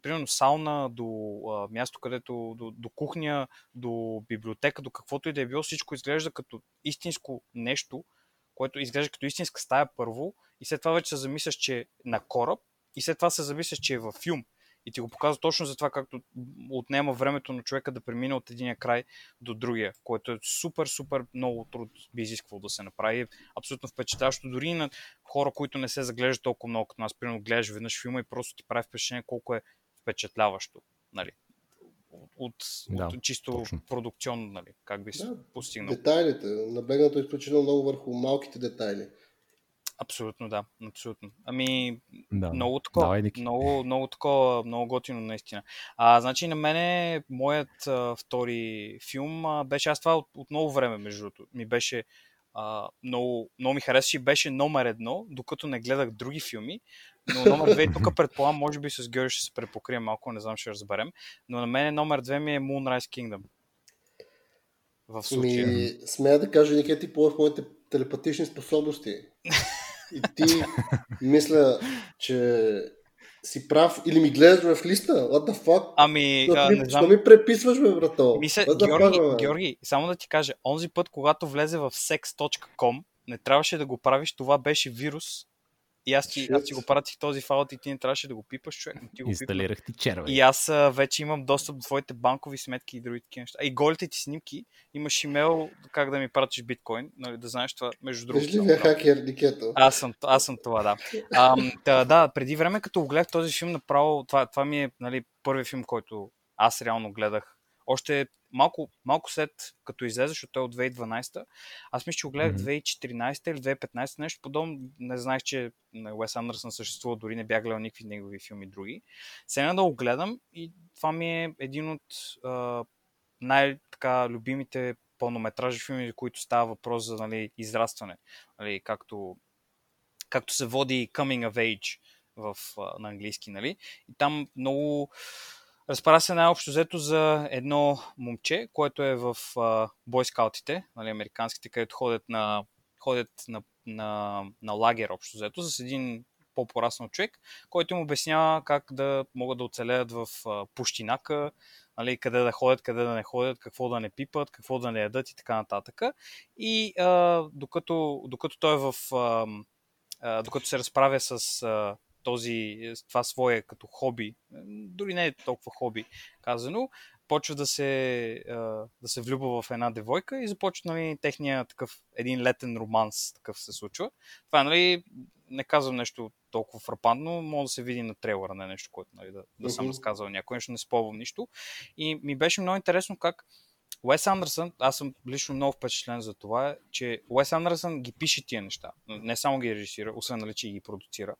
примерно сауна, до а, място, където до, до кухня, до библиотека, до каквото и да е било, всичко изглежда като истинско нещо, което изглежда като истинска стая първо и след това вече се замисляш, че е на кораб и след това се замисляш, че е във филм. И ти го показва точно за това, както отнема времето на човека да премине от единия край до другия, което е супер, супер много труд би изисквал да се направи. Абсолютно впечатляващо. Дори и на хора, които не се заглеждат толкова много като нас, примерно гледаш веднъж филма и просто ти прави впечатление колко е впечатляващо. Нали? От, да, от чисто точно продукционно, нали? Как би се да, постигнал. Детайлите. Набегнато е изключително много върху малките детайли. Абсолютно, да. Абсолютно. Ами, да. много такова, да, много, много такова, много готино, наистина. А, значи, на мене, моят а, втори филм а, беше, аз това от, от много време, между другото, ми беше а, много, много ми харесаше и беше номер едно, докато не гледах други филми, но номер две, тук предполагам, може би с Георги ще се препокрием малко, не знам, ще разберем, но на мене номер две ми е Moonrise Kingdom. В случая. Ми, смея да кажа, Нике, ти ползваш моите телепатични способности. И ти мисля, че си прав или ми гледаш в листа? What the fuck? Ами, а, ми, не знам. Що ми преписваш, бе, брато? Мисля, Георги, да Георги, само да ти кажа, онзи път, когато влезе в секс точка ком, не трябваше да го правиш, това беше вирус. И аз ти, аз ти го пратих този файл и ти не трябваше да го пипаш, човек. Ти го инсталирах пипа. Ти червен. И аз а, вече имам достъп до твоите банкови сметки и други такива неща. И голите ти снимки, имаш имейл как да ми пратиш биткоин, нали, да знаеш това, между другото. Виж ли ме хакер, Никето? Аз съм, аз съм това, да. А, да. Да, преди време, като го гледах този филм, направо, това, това ми е нали, първият филм, който аз реално гледах. Още малко, малко след като излезе, защото той е от две хиляди и дванадесета. Аз мисля, че го гледах две хиляди и четиринадесета или две хиляди и петнадесета, нещо подобно. Не знаех, че Уес Андерсън съществува, дори не бях гледал никакви негови филми други. Сега да го гледам и това ми е един от а, най-любимите пълнометражни филми, за които става въпрос за нали, израстване. Нали, както, както се води Coming of Age в, а, на английски. Нали. И там много... Разпара се най-общо взето за едно момче, което е в а, бойскаутите, нали, американските, където ходят на, ходят на, на, на лагер общо взето, с един по-пораснал човек, който им обяснява как да могат да оцелеят в а, пущинака, нали, къде да ходят, къде да не ходят, какво да не пипат, какво да не ядат и така нататък. И а, докато, докато той е в... А, а, докато се разправя с... А, този, това свое като хоби, дори не е толкова хоби казано, почва да се, да се влюбва в една девойка и започва, нали, техния такъв един летен романс, такъв се случва. Това, нали, не казвам нещо толкова фрапантно, може да се види на трейлера, не нещо, което, нали, да, да съм разказал някой, нещо не спомням нищо. И ми беше много интересно как Уес Андерсън, аз съм лично много впечатлен за това, че Уес Андерсън ги пише тия неща. Не само ги режисира, освен, нали, че ги продуцира.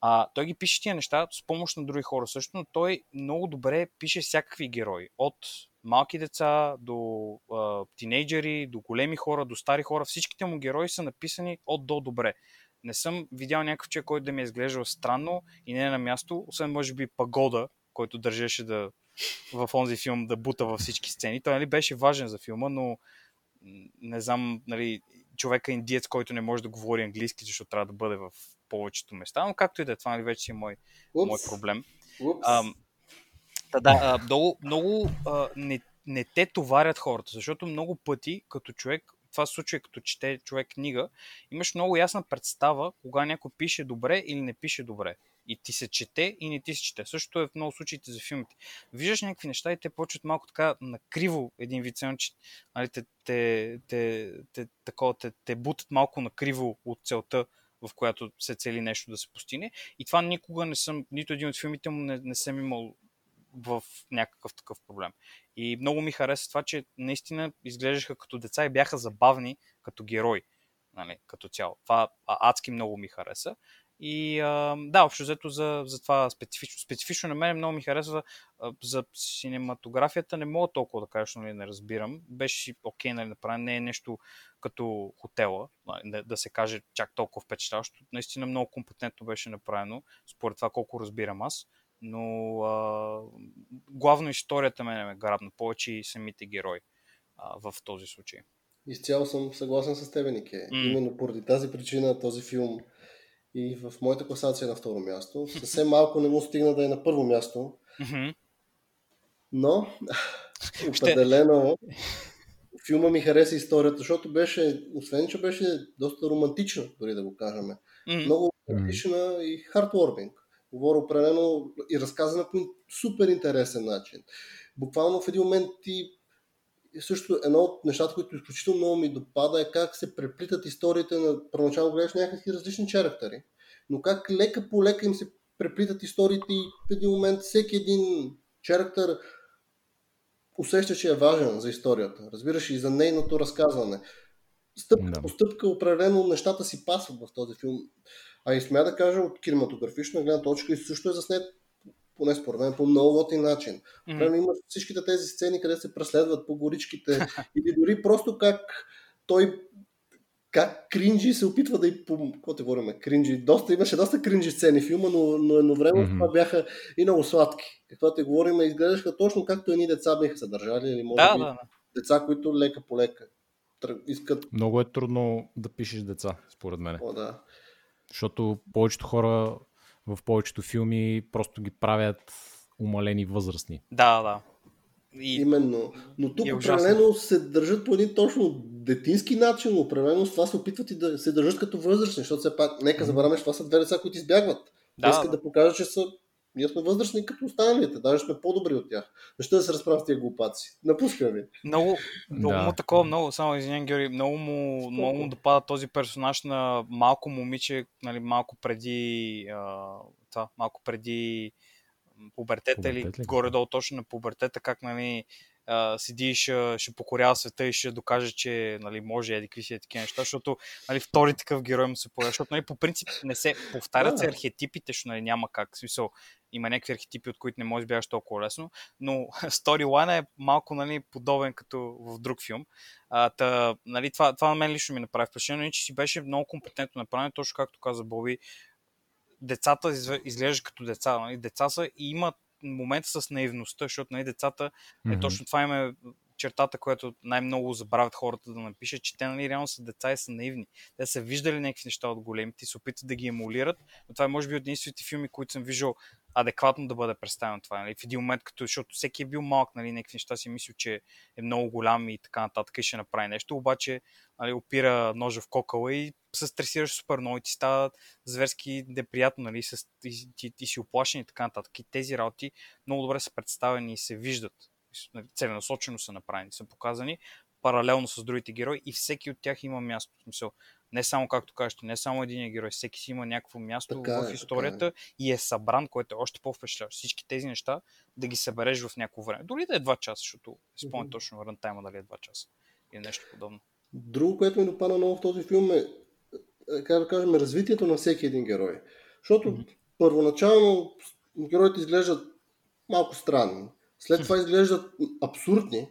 А, той ги пише тия неща с помощ на други хора също, но той много добре пише всякакви герои. От малки деца до а, тинейджери, до големи хора, до стари хора. Всичките му герои са написани от до добре. Не съм видял някакъв човек, който да ми е изглеждал странно и не е на място, освен може би Пагода, който държеше да в онзи филм да бута във всички сцени. Той, нали, беше важен за филма, но не знам, нали, човека индиец, който не може да говори английски, защото трябва да бъде в повечето места, но както и да е, това, нали, вече си е мой, мой проблем. А, да, да, много много а, не, не те товарят хората, защото много пъти като човек, това се случва като чете човек книга, имаш много ясна представа кога някой пише добре или не пише добре. И ти се чете и не ти се чете. Същото е в много случаите за филмите. Виждаш някакви неща и те почват малко така накриво един вид, че, нали, те, те, те, те, такова, те, те бутат малко накриво от целта, в която се цели нещо да се постигне. И това никога не съм, нито един от филмите му не, не съм имал в някакъв такъв проблем. И много ми хареса това, че наистина изглеждаха като деца и бяха забавни като герои, нали, като цяло. Това адски много ми хареса. И а, да, общо взето за, за това специфично. Специфично на мен много ми харесва а, за синематографията. Не мога толкова да кажа, нали, не разбирам. Беше си окей, нали, направен. Не е нещо като хотела, нали, да се каже чак толкова впечатляващо. Наистина много компетентно беше направено, според това колко разбирам аз. Но а, главно историята мене ме грабна повече и самите герои а, в този случай. Изцяло съм съгласен с тебе, Нике. Mm. Именно поради тази причина този филм и в моята класация на второ място. Съвсем малко не му стигна да е на първо място. Но определено филма ми хареса историята, защото беше, освен че беше доста романтична, дори да го кажем. Много романтична и хартворбинг. Говоря определено и разказана по супер интересен начин. Буквално в един момент ти също едно от нещата, които изключително много ми допада, е как се преплитат историите на първоначално гледаш някакви различни характери, но как лека по лека им се преплитат историите и в един момент всеки един характер усеща, че е важен за историята. Разбираш, и за нейното разказване. Стъпка да. по стъпка определено нещата си пасват в този филм. А и смея да кажа от кинематографична гледна точка и също е заснет, поне според мен, по много лотен начин. Mm-hmm. Има всичките тези сцени, къде се преследват по горичките или дори просто как той как кринджи се опитва да и по... Какво говорим? Кринджи. Доста, имаше доста кринджи сцени в филма, но, но едновременно mm-hmm. това бяха и много сладки. Какво те говорим, изглеждаха точно както едни деца биха се държали или може да, би да. деца, които лека по лека искат... Много е трудно да пишеш деца, според мен. О, да. Защото повечето хора в повечето филми просто ги правят умалени възрастни. Да, да. И... Именно. Но тук определено се държат по един точно детински начин, определено с това се опитват и да се държат като възрастни, защото все пак, нека забравяме, че това са две деца, които избягват. Да, те искат да, да покажат, че са... ние сме възрастни като останалите, даже сме по-добри от тях. Защо да се разправят с тия глупаци? Напускаме ви. Много, много да. му такова, много, само извиня, Георги, много му, много му допада този персонаж на малко момиче, нали, малко преди а, това, малко преди пубертета или горе-долу точно на пубертета, как, нали, Uh, седи и ще, ще покорява света и ще докаже, че, нали, може еди какви си е такива неща, защото, нали, втори такъв герой му се появява, защото, нали, по принцип не се повтарят се архетипите, защото, нали, няма как, в смисъл, има някакви архетипи, от които не може да бягаш толкова лесно, но сторилайна е малко, нали, подобен като в друг филм. А, та, нали, това, това на мен лично ми направи впечатление, но че си беше много компетентно направено, точно както каза Боби, децата изглеждат като деца, нали, деца са и имат момента с наивността, защото на децата mm-hmm. е точно това има чертата, която най-много забравят хората да напишат, че те, нали, реално са деца и са наивни. Те са виждали някакви неща от големите и се опитват да ги емулират, но това е може би от единствените филми, които съм виждал адекватно да бъде представено това. Нали? В един момент, като, защото всеки е бил малък, нали, някакви неща си мисли, че е много голям и така нататък и ще направи нещо, обаче нали, опира ножа в кокала и се стресираш супер много и ти става зверски неприятно, нали, с, и, и, и си оплашен и така нататък. И тези работи много добре са представени и се виждат. Целенасочено са направени, са показани паралелно с другите герои и всеки от тях има място. Мисъл, не само, както кажеш, не само един герой, всеки си има някакво място така, в историята е. И е събран, което е още по-впечатляващо. Всички тези неща да ги събереш в някакво време. Дори да е два часа, защото спомня mm-hmm. точно рантайма дали е два часа и нещо подобно. Друго, което ми допадна много в този филм е, как да кажем, развитието на всеки един герой. Защото mm-hmm. първоначално героите изглеждат малко странни, след това изглеждат абсурдни,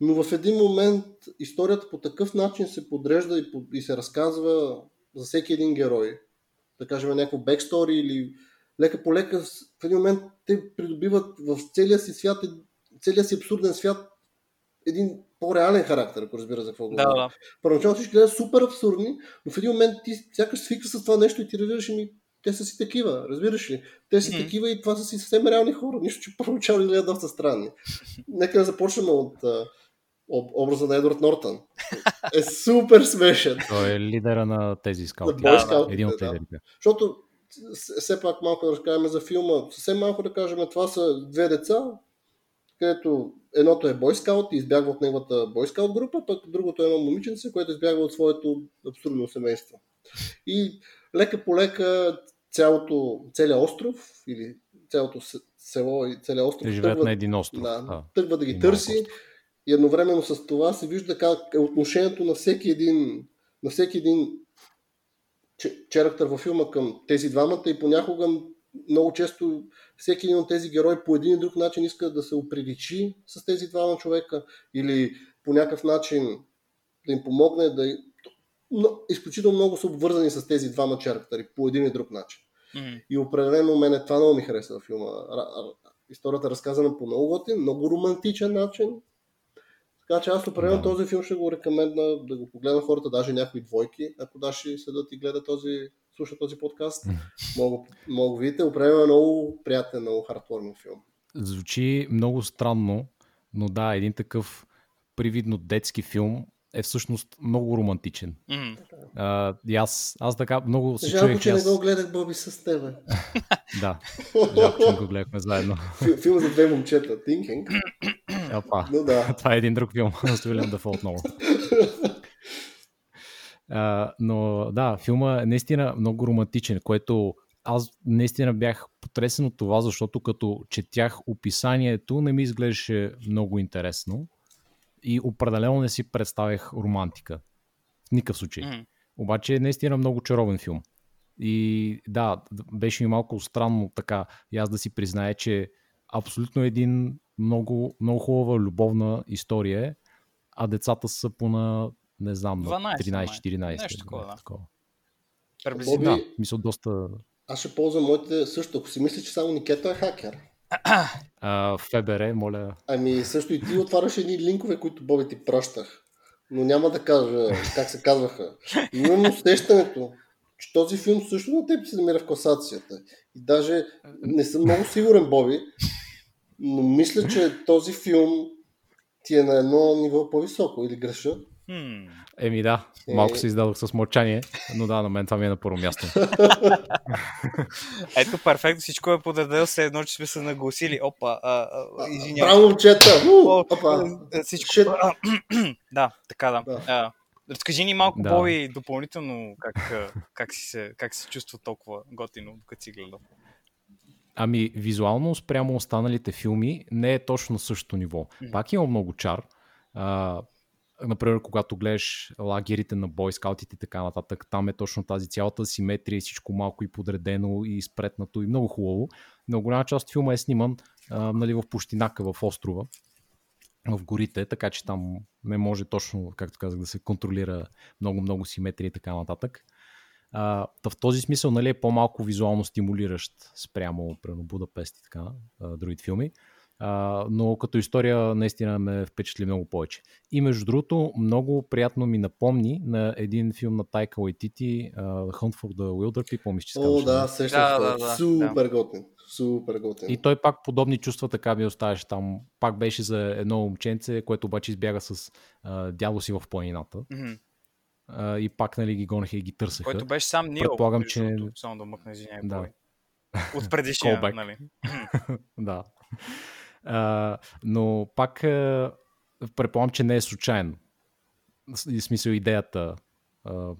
но в един момент историята по такъв начин се подрежда и, по, и се разказва за всеки един герой. Да кажем някакво бекстори или лека по лека в един момент те придобиват в целия си свят, целия си абсурден свят един по-реален характер, ако разбира за какво да, говоря. Да. Първоначално всички гледат супер абсурдни, но в един момент ти сякаш свикваш с това нещо и ти разбираш ми те са си такива, разбираш ли? Те са mm-hmm. такива и това са си съвсем реални хора. Нищо, че първоначално гледат доста странни. Нека да започнем от образа на Едвард Нортън. Е супер смешен. Той е лидера на тези скаути. Да, скаутите, един от лидерите. Да. Защото все пак малко да разказваме за филма. Съвсем малко да кажем, това са две деца, където едното е бойскаут и избягва от неговата бойскаут група, пък другото е едно момиченце, което избягва от своето абсурдно семейство. И лека по лека цялото, целият остров или цялото село и целият остров живеят на един остров. Да, а, тръгва да ги търси остров. И едновременно с това се вижда как е отношението на всеки един, на всеки един черактер във филма към тези двамата и понякога много често всеки един от тези герои по един и друг начин иска да се оприличи с тези двама човека или по някакъв начин да им помогне да... Но изключително много са обвързани с тези двама чарактери по един и друг начин. Mm-hmm. И определено мен е това много ми хареса във филма. Историята е разказана по много готин, много романтичен начин. Така че аз определено yeah. този филм ще го рекомендна да го погледна хората, даже някои двойки, ако даши седат и гледа този, слуша този подкаст. Мога, мога видите, определено е много приятен, много хардкорен филм. Звучи много странно, но да, един такъв привидно детски филм е всъщност много романтичен. Mm. А, и аз, аз така много се чуех. Жалко, че аз... не го гледах, Боби, с тебе. Да, жалко, че не го гледахме заедно. Филм за две момчета, Thinking. Опа, no, да. Това е един друг филм, с Уилям Дъфо отново. А, но да, филма е наистина много романтичен, което аз наистина бях потресен от това, защото като четях описанието, не ми изглеждаше много интересно. И определено не си представях романтика. В никакъв случай. Mm. Обаче наистина много чаровен филм. И да, беше ми малко странно така. И аз да си призная, че абсолютно един много, много хубава любовна история е, а децата са по на, не знам, тринайсет четиринайсет. Нещо такова, да. Такова. Боби, да, мисля, доста... Аз ще ползвам моите също. Ако си мислиш, че само Никето е хакер... Uh, ФБР, моля. Ами също и ти отваряш едни линкове, които Боби ти пращах, но няма да кажа как се казваха. Именно усещането, че този филм също на теб се намира в класацията. И даже не съм много сигурен, Боби, но мисля, че този филм ти е на едно ниво по-високо или греша. Hmm. Еми да, малко се издадох с мълчание, но да, на мен това ми е на първо място. Ето, перфектно, всичко е подредено, след едно, че сме се нагласили. Опа, а, а, извинявам. Браво, момчета! Всичко... Да, така да. да. Разкажи ни малко да. Боби допълнително как, как, си се, как се чувства толкова готино, докато си гледал. Ами, визуално спрямо останалите филми не е точно на същото ниво. Пак има много чар. А, Например, когато гледаш лагерите на бойскаутите и така нататък, там е точно тази цялата симетрия, всичко малко и подредено и спретнато и много хубаво. Но голяма част от филма е сниман а, нали, в пущинака, в острова, в горите, така че там не може точно, както казах, да се контролира много-много симетрия и така нататък. А, в този смисъл нали, е по-малко визуално стимулиращ спрямо прено Будапест и така, а, другите филми. Uh, но като история наистина ме впечатли много повече. И между другото, много приятно ми напомни на един филм на Таика Уайтити, uh, Hunt for the Wilder People, мисля, че се казва. О, да, също. Да, да, да, супер да. Готин. супер готин. И той пак подобни чувства така ми оставаше там. Пак беше за едно момченце, което обаче избяга с а, дядо си в планината. Mm-hmm. А, и пак нали ги гонеха и ги търсеха. Който беше сам Нил, че... само да мъкна, извиняй, да. От предишния, нали. Да. А, но пак предполагам, че не е случайно. В смисъл идеята, а,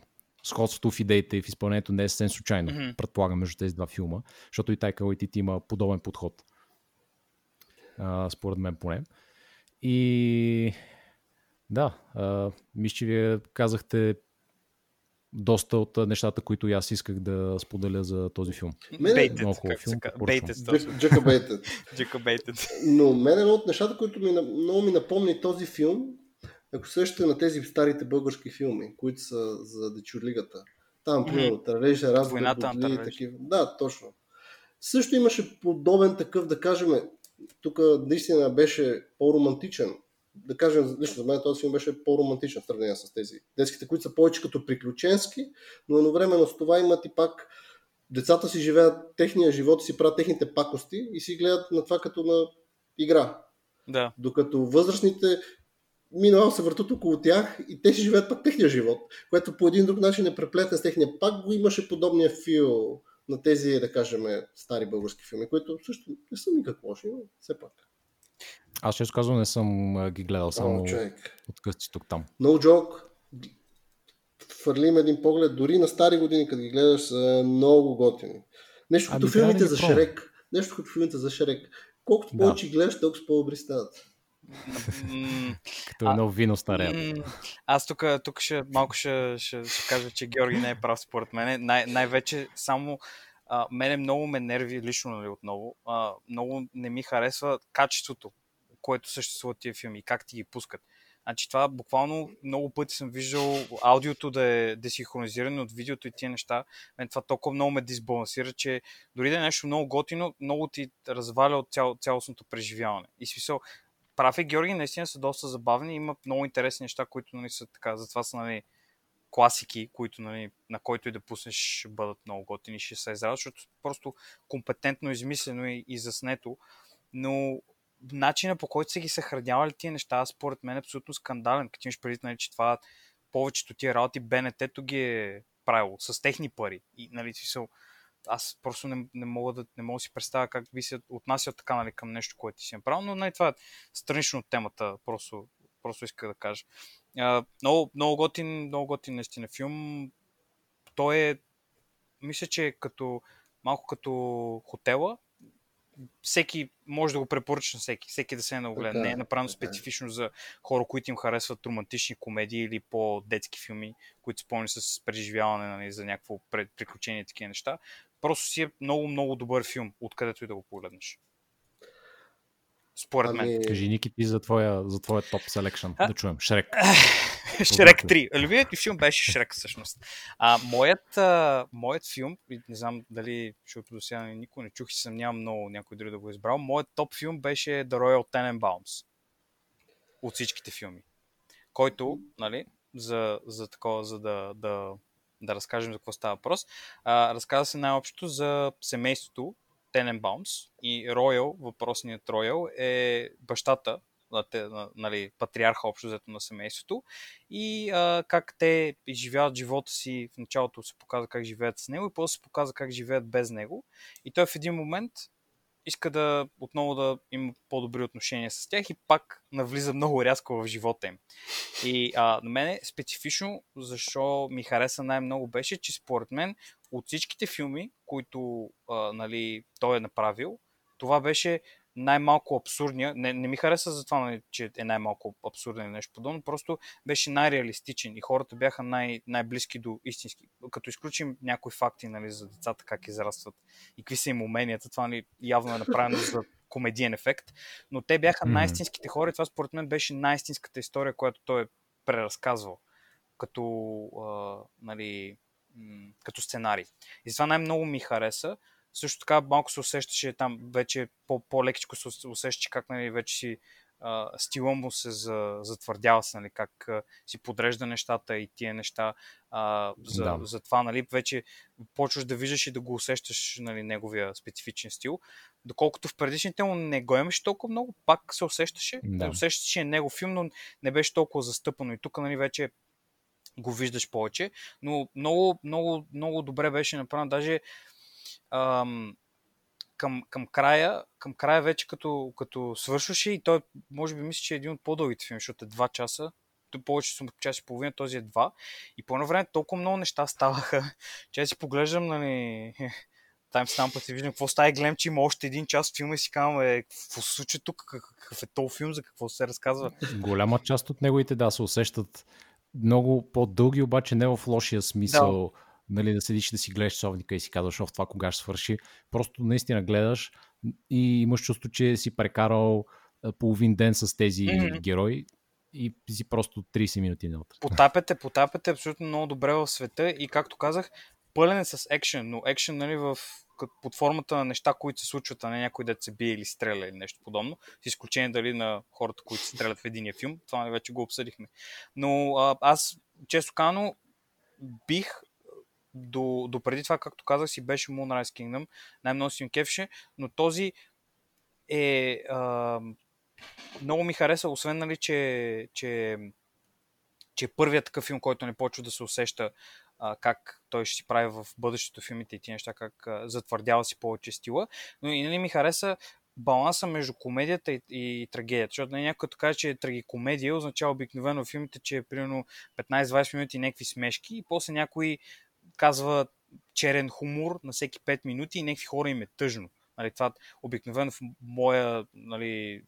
сходството в идеите и в изпълнението не е съвсем случайно, mm-hmm. предполагам, между тези два филма, защото и Taika Waititi има подобен подход. А, според мен поне. И да, а, мисля, че вие казахте доста от нещата, които аз исках да споделя за този филм. Бейтед, много хубав филм. Джека Бейтед. Но мен едно от нещата, които ми, много ми напомни този филм, ако срещате на тези старите български филми, които са за Дечурлигата. Там, примерно, Тървежа, Разговор, Бутли и такива. Да, точно. Също имаше подобен такъв, да кажем, тук наистина беше по-романтичен. Да кажем, лично за мен този филм беше по-романтичен в сравнение с тези детските, които са повече като приключенски, но едновременно с това имат и пак децата си живеят техния живот, си правят техните пакости и си гледат на това като на игра. Да. Докато възрастните минало се въртат около тях и те си живеят пак техния живот, което по един друг начин е преплетен с техния. Пак го имаше подобния фил на тези, да кажем, стари български филми, които също не са никак лоши, но все пак. Аз ще казвам, не съм ги гледал, само oh, откъсти тук там. No joke. Фърлим един поглед. Дори на стари години, като ги гледаш, са много готини. Нещо като филмите за Шрек. Нещо като филмите за Шрек. Колкото да. повече гледаш, толкова по-добри стават. Като едно вино стареят. Аз тук, тук ще, малко ще, ще, ще кажа, че Георги не е прав според мен. Най- най-вече само а, мене много ме нерви лично, нали, отново. А, много не ми харесва качеството, което съществува тия филми и как ти ги пускат. Значи това буквално много пъти съм виждал аудиото да е десинхронизирано от видеото и тия неща. Мен това толкова много ме дисбалансира, че дори да е нещо много готино, много ти разваля от цяло, цялостното преживяване. И смисъл, прав е Георги, наистина са доста забавни, има много интересни неща, които нали, са така, затова са нали, класики, които нали, на който и да пуснеш ще бъдат много готини, ще се израдат, защото просто компетентно измислено и, и заснето, но начина по който са ги съхранявали тия неща, според мен е абсолютно скандален, като имаш преди, нали, че това повечето тия работи БНТ-то ги е правило, с техни пари. И, нали, аз просто не, не мога да не мога да си представя как ви се отнася така, нали, към нещо, което си направил, но нали, това е странично от темата, просто, просто исках да кажа. А, много, много готин, много готин наистина филм. Той е, мисля, че е като, малко като хотела, всеки може да го препоръча на всеки, всеки да се е наогледа. Okay, не е направено okay. специфично за хора, които им харесват романтични комедии или по-детски филми, които спомни с преживяване, нали, за някакво приключение и такива неща. Просто си е много, много добър филм, откъдето и да го погледнеш. Според мен. Кажи, Ники, ти за твоя, за твоя топ селекшън. Да чуем. Шрек. Шрек три. Любимият ми филм беше Шрек, всъщност. А, моят, а, моят филм, не знам дали, защото до сега никой не чух и съмнявам много някой друг да го избрал, моят топ филм беше The Royal Tenenbaums. От всичките филми. Който, нали, за, за такова, за да, да, да разкажем за какво става въпрос, а, разказва се най-общо за семейството Тененбаумс и Роял, въпросният Роял е бащата, нали, патриарха общо взето на семейството и а, как те живяват живота си, в началото се показва как живеят с него и после се показва как живеят без него и той в един момент иска да отново да има по-добри отношения с тях и пак навлиза много рязко в живота им. И а, на мен специфично, защо ми хареса най-много беше, че според мен от всичките филми, които а, нали, той е направил, това беше най-малко абсурдния. Не, не ми хареса за това, нали, че е най-малко абсурден или нещо подобно, просто беше най-реалистичен и хората бяха най- най-близки до истински. Като изключим някои факти, нали, за децата, как израстват и какви са им уменията, това нали, явно е направено за комедиен ефект, но те бяха най-истинските хора и това според мен беше най-истинската история, която той е преразказвал като, а, нали, м- като сценарий. И това най-много ми хареса. Също така малко се усещаше там, вече по-лекичко се усещаше как нали, вече си а, стила му се за, затвърдява се, нали, как а, си подрежда нещата и тия неща а, за, да. за това, нали, вече почваш да виждаш и да го усещаш, нали, неговия специфичен стил. Доколкото в предишните му не го имаше толкова много, пак се усещаше, да. усещаше него филм, но не беше толкова застъпано и тук, нали, вече го виждаш повече, но много, много, много добре беше направено, даже ам, към, към края, към края вече като, като свършваше и той, може би, мисля, че е един от по-дългите филми, защото е два часа, той повече съм час и половина, този е два и по едно време толкова много неща ставаха, че си поглеждам, нали, таймстампът си виждам какво става и гледам, че има още един час филма и си казвам, е, какво се случи тук, какъв е този филм, за какво се разказва. Голяма част от неговите, да, се усещат много по-дълги, обаче не в лошия смисъл, да, нали, да седиш да си гледаш часовника и си казваш, ов, това кога ще свърши. Просто наистина гледаш и имаш чувство, че си прекарал половин ден с тези mm-hmm. герои и си просто трийсет минути навътре. Потапяте, потапяте абсолютно много добре в света и, както казах, пълен е с екшен, но екшен, нали, в под формата на неща, които се случват, а не някой да се бие или стреля или нещо подобно. С изключение дали на хората, които се стрелят в единия филм. Това не вече го обсъдихме. Но а, аз, често казано, бих до, до преди това, както казах, си беше Moonrise Kingdom. Най-много си им кефеше, но този е... А, много ми хареса, освен, нали, че, че, че е първият такъв филм, който не почва да се усеща как той ще си прави в бъдещето филмите и тези неща, как затвърдява си повече стила. Но и, нали, ми хареса баланса между комедията и, и, и трагедията. Защото някой като каже, че е трагикомедия, означава обикновено в филмите, че е примерно петнайсет-двайсет минути някакви смешки и после някой казва черен хумор на всеки пет минути и някакви хора им е тъжно. Нали, това обикновено в моя, нали,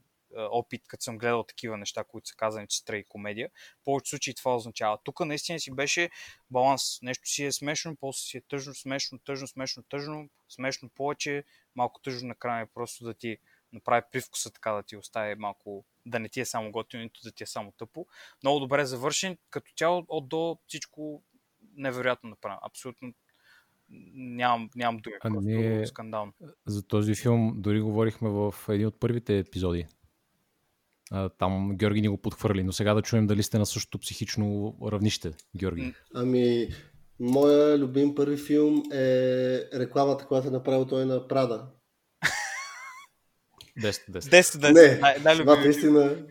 опит, като съм гледал такива неща, които са казани, че страй комедия. В повече случаи това означава. Тук наистина си беше баланс. Нещо си е смешно, после си е тъжно, смешно, тъжно, смешно, тъжно, смешно повече, малко тъжно накрая, просто да ти направи привкуса, така да ти остави малко, да не ти е само готино, нито да ти е само тъпо. Много добре завършен, като цяло от до всичко невероятно направя. Абсолютно Нямам, нямам думи, просто не... скандално. За този филм дори говорихме в един от първите епизоди. Там Георги ни го подхвърли, но сега да чуем дали сте на същото психично равнище, Георги. Ами, моя любим първи филм е рекламата, която е направил той на Прада. десет десет. Не, дай, дай, наистина,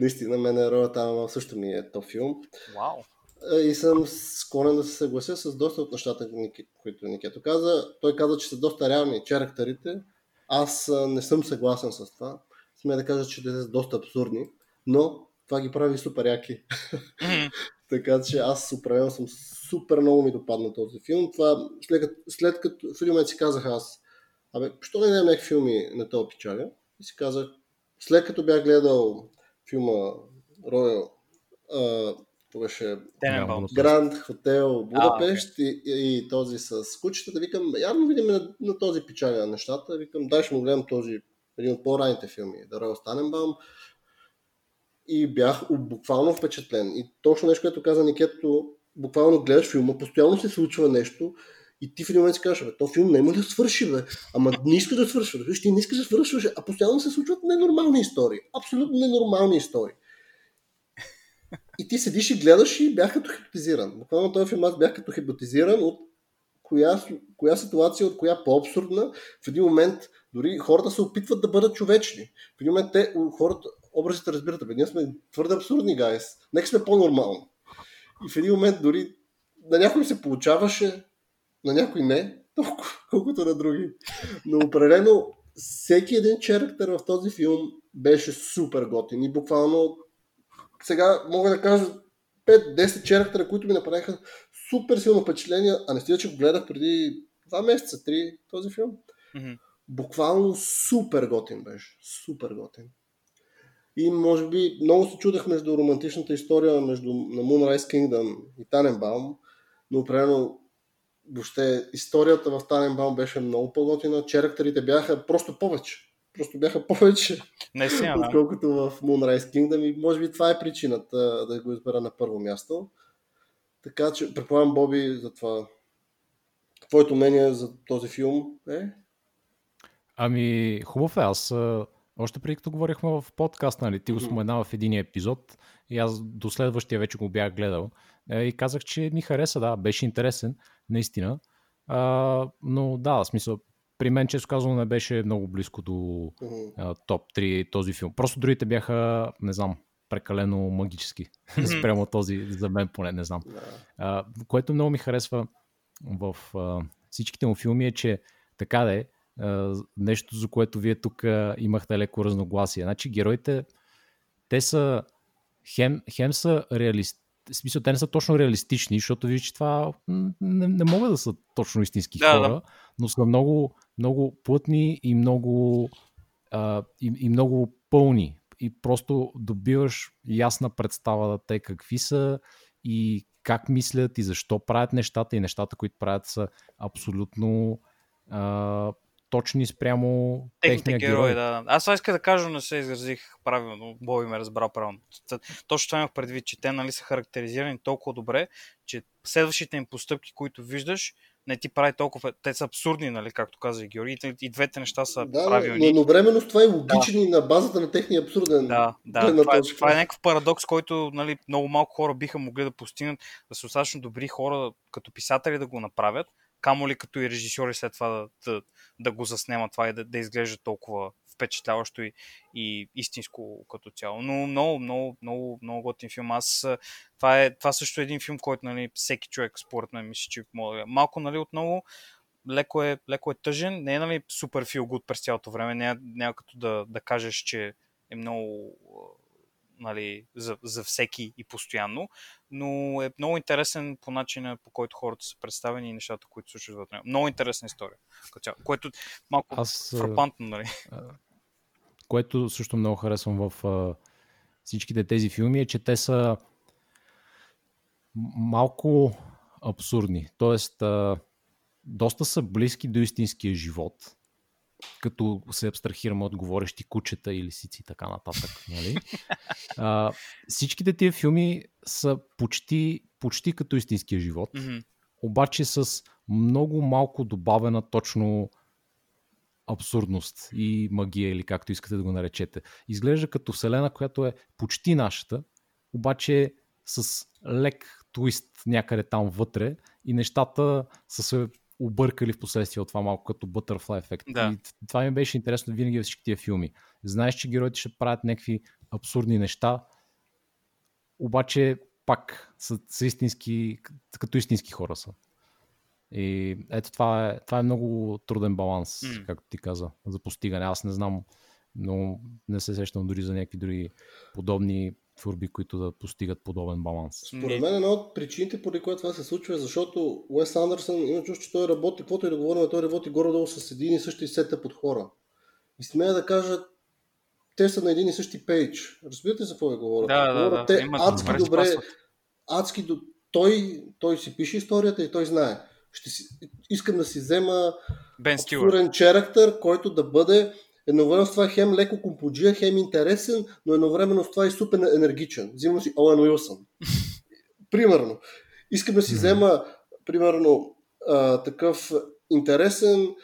наистина мен е роля там, също ми е то филм. Вау. И съм склонен да се съглася с доста от нещата, които Никето каза. Той каза, че са доста реални характерите. Аз не съм съгласен с това. Сме да кажа, че те са доста абсурдни, но това ги прави супер яки. Mm-hmm. Така че аз управлявам съм супер много ми допадна този филм. Това, след, след като в един момент си казах аз, абе, защо не гледам някакви филми на този печага? И си казах, след като бях гледал филма Royal, а, това беше Гранд Хотел Будапешт и, и този с кучета, да викам, явно видим на, на този печага нещата, викам, дай ще му гледам този един от по-ранните филми, The Royal Tenenbaums, и бях буквално впечатлен. И точно нещо, което каза Никето, буквално гледаш филма, постоянно се случва нещо и ти в един момент си кажеш, бе, то филм не има да свърши, бе, ама не иска да свършва, бе, ти не иска да свършваш, а постоянно се случват ненормални истории, абсолютно ненормални истории. И ти седиш и гледаш и бях като хипнотизиран. Буквално този филм аз бях като хипнотизиран от коя, коя ситуация, от коя по-абсурдна, в един момент дори хората се опитват да бъдат човечни. В един момент те, хората, образите разбират, бе, ние сме твърде абсурдни, гайс. Нека сме по-нормални. И в един момент дори на някой се получаваше, на някой не, толкова, колкото на други. Но определено всеки един характер в този филм беше супер готин. И буквално сега мога да кажа пет-десет характера, които ми направиха супер силно впечатление, а не стига, че го гледах преди два месеца, три този филм. Mm-hmm. Буквално супер готин беше. Супер готин. И може би много се чудах между романтичната история между на Moonrise Kingdom и Таненбаум, но определено въобще историята в Таненбаум беше много по-готина. Характерите бяха просто повече. Просто бяха повече, Несия, отколкото да. в Moonrise Kingdom и може би това е причината да го избера на първо място. Така че предполагам, Боби, за това. Твоето мнение за този филм е? Ами, хубав е. Аз Още преди като говорихме в подкаст, нали, ти го спомена в един епизод и аз до следващия вече го бях гледал и казах, че ми хареса, да, беше интересен, наистина. А, но да, в смисъл, при мен, често казвам, не беше много близко до а, топ три този филм. Просто другите бяха, не знам, прекалено магически. Спрямо този, за мен поне, не знам. А, което много ми харесва в а, всичките му филми е, че така да е, нещо, за което вие тук имахте леко разногласие. Значи героите, те са хем, хем са реалисти, в смисъл, те не са точно реалистични, защото виждате, че това не, не могат да са точно истински да, хора, да. Но са много, много плътни и много а, и, и много пълни. И просто добиваш ясна представа да те какви са и как мислят и защо правят нещата, и нещата, които правят, са абсолютно а, точни спрямо техните техния герой. герой. Да. Аз това иска да кажа, но не се изразих правилно. Боби ме разбра правилно. Точно това имах предвид, че те, нали, са характеризирани толкова добре, че следващите им постъпки, които виждаш, не ти прави толкова... Те са абсурдни, нали, както каза и Георги. И двете неща са да, правилни. Но едновременно с това е логични да. На базата на техния абсурден... Да, да. Това, това е някакъв парадокс, който, нали, много малко хора биха могли да постигнат, да са достатъчно добри хора като писатели да го направят, камо ли като и режисьори след това да, да, да го заснемат това и да, да изглежда толкова впечатляващо и, и истинско като цяло. Но много, много, много, много готин филм. Аз, това, е, това също е един филм, който, нали, всеки човек според мен мисля, че мога. Малко, нали, отново леко е, леко е тъжен. Не е, нали, супер feel good през цялото време. Не е, не е като да, да кажеш, че е много... Нали, за, за всеки и постоянно, но е много интересен по начина, по който хората са представени и нещата, които случват вътре. Много интересна история, което малко Аз, фрапантно. Нали. Което също много харесвам в а, всичките тези филми е, че те са малко абсурдни. Тоест, а, доста са близки до истинския живот, като се абстрахираме от говорещи кучета и лисици и така нататък. Нали? А, всичките тия филми са почти, почти като истинския живот, mm-hmm. обаче с много малко добавена точно абсурдност и магия, или както искате да го наречете. Изглежда като вселена, която е почти нашата, обаче с лек твист някъде там вътре и нещата са се объркали в последствие от това малко като butterfly ефект. Да. И това ми беше интересно винаги във всички тия филми. Знаеш, че героите ще правят някакви абсурдни неща, обаче пак са, са истински, като истински хора са. И ето това е, това е много труден баланс, mm. както ти каза, за постигане. Аз не знам, но не се сещам дори за някакви други подобни творби, които да постигат подобен баланс. Според мен една от причините, поради която това се случва, е защото Уес Андерсън има чувство, че той работи, каквото и да говорим, той работи горе-долу с един и същи сетъп от хора. И смея да кажа, те са на един и същи пейдж. Разбирате за какво ви говоря? Да, да, да. Те да, адски добре, адски до... Той, той си пише историята и той знае. Ще си... Искам да си взема абсурден черактер, който да бъде едновременно с това хем леко комподжия, хем интересен, но едновременно с това и супер енергичен. Взимам си Оуен Уилсън. Примерно. Искам да си взема, примерно, а, такъв интересен,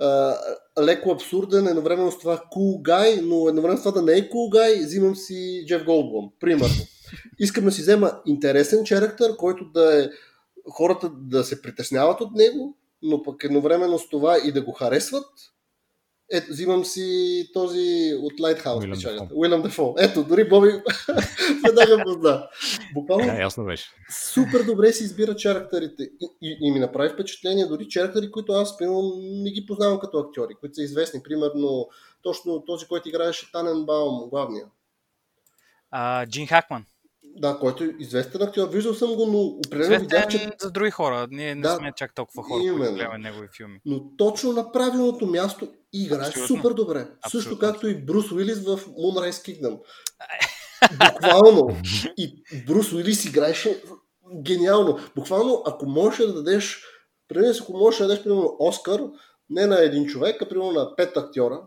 а, леко абсурден, едновременно с това cool guy, но едновременно с това да не е cool guy, взимам си Джеф Голдблум. Примерно. Искам да си взема интересен черактер, който да е хората да се притесняват от него, но пък едновременно с това и да го харесват. Ето, взимам си този от Лайтхаус. Уилям Дефо. Ето, дори Боби веднага позна. Буквално да, ясно беше. Супер добре си избира чарактерите. И, и, и ми направи впечатление дори чарактери, които аз примерно не ги познавам като актьори, които са известни. Примерно точно този, който играеше Таненбаум, главния. А, Джин Хакман. Да, който е известен актьор. Виждал съм го, но определено видях, че... за други хора. Ние не да, сме чак толкова хора, именно, които гледаме негови филми. Но точно на правилното място играе супер добре. Абсолютно. Също както и Брус Уилис в Moonrise Kingdom. Буквално. И Брус Уилис играеше гениално. Буквално, ако можеш да дадеш... Примерно, ако можеш да дадеш, примерно, Оскар, не на един човек, а примерно на пет актьора,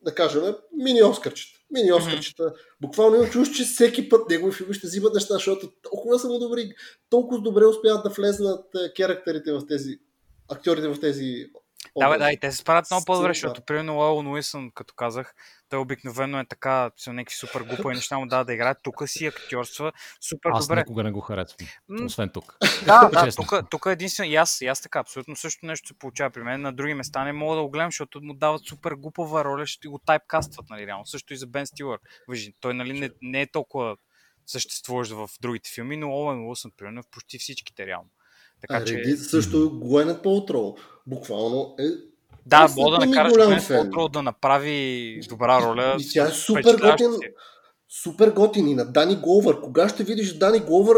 да кажем, мини Оскарчета. Мини Оскарчета. Mm-hmm. Буквално имам чуш, че всеки път негови филми ще взимат неща, защото толкова са му добри, толкова добре успяват да влезнат керактерите в тези, актьорите в тези Да, да, и те се справят много по-добре, защото примерно Оуън Уилсън, като казах, той обикновено е така, са някакви супер глупа и неща му да да играе. Тук си актьорства супер аз добре. Аз никога не го харесвам, освен тук. Да, да, тук, тук единствено и аз, и аз така, абсолютно също нещо се получава при мен. На други места не мога да го гледам, защото му дават супер глупава роля, ще го тайпкастват, нали, реално. Също и за Бен Стилър. Той, нали, не, не е толкова съществуващ в другите филми, но Оуън Уилсън, примерно, в почти всичките реално. Така, а, че... Реди също Гуенет Пълтрол. Буквално е... Да, мога да накараш Гуенет Пълтрол да направи добра роля. И тя е супер готин, супер готин и на Дани Гловър. Кога ще видиш Дани Гловър?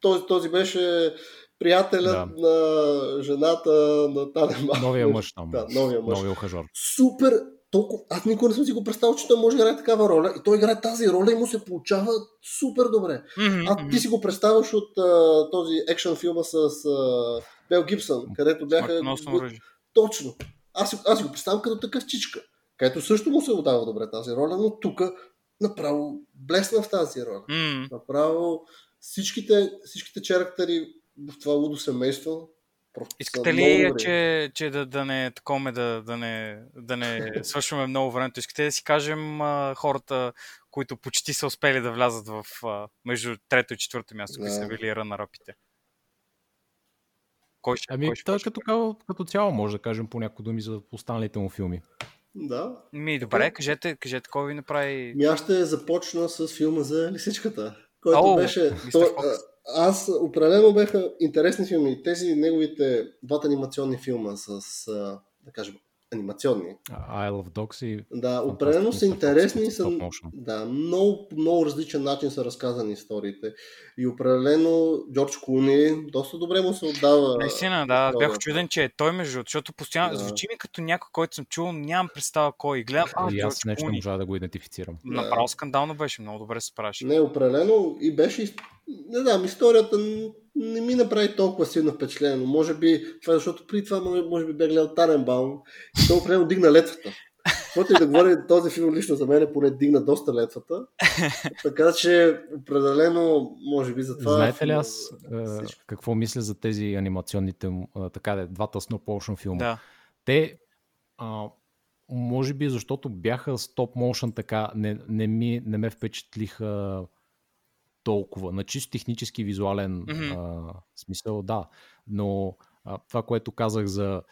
Този, този беше приятелят да. на жената на Танема. Новия мъж там. Да, новия мъж. Новия ухажор. Супер! Толкова... Аз никога не съм си го представил, че той може да играе такава роля и той играе тази роля и му се получава супер добре. Mm-hmm. А ти си го представяш от uh, този екшън филма с uh, Бел Гибсън, където бяха... Точно. Аз, аз си го представям като такъв чичка, където също му се отдава добре тази роля, но тук направо блесна в тази роля. Mm-hmm. Направо всичките, всичките черактери в това лудо семейство. Искате ли, че, че да, да не такоме, да, да, не, да не свършваме много времето? Искате да си кажем а, хората, които почти са успели да влязат в а, между трето и четвърто място, които са били рънър-апите? Кой ще, ами, кой ще, кой ще, като, като цяло може да кажем по някои думи за останалите му филми. Да. Ми, добре, кажете, кажете кой ви направи... Ми, аз ще започна с филма за лисичката, който О, беше... Той, аз определено бяха интересни филми. Тези неговите двата анимационни филма с, да кажем, анимационни. Isle of Dogs и... Да, определено са интересни и са... Да, много, много различен начин са разказани историите. И определено Джордж Клуни доста добре му се отдава... Наистина, да. Бях очуден, че е той между... Защото постоянно да. звучи ми като някой, който съм чувал, нямам представа кой. Гледам, а, и аз Джордж нещо Клуни. Не можа да го идентифицирам. Да. Направо скандално беше. Много добре се праши. Не, определено и беше... Не знам, историята не ми направи толкова силно впечатление, но може би, това защото при това може би бе гледал Таненбаум и той определено дигна летвата. Каквото и да говоря, този филм лично за мен поне дигна доста летвата, така че определено може би за това... Знаете ли аз е, какво мисля за тези анимационните, така да, двата сноп-моушн филма? Да. Те... А, може би защото бяха стоп-моушн така, не, не, ми, не ме впечатлиха толкова. На чисто технически визуален mm-hmm. а, смисъл, да. Но а, това, което казах за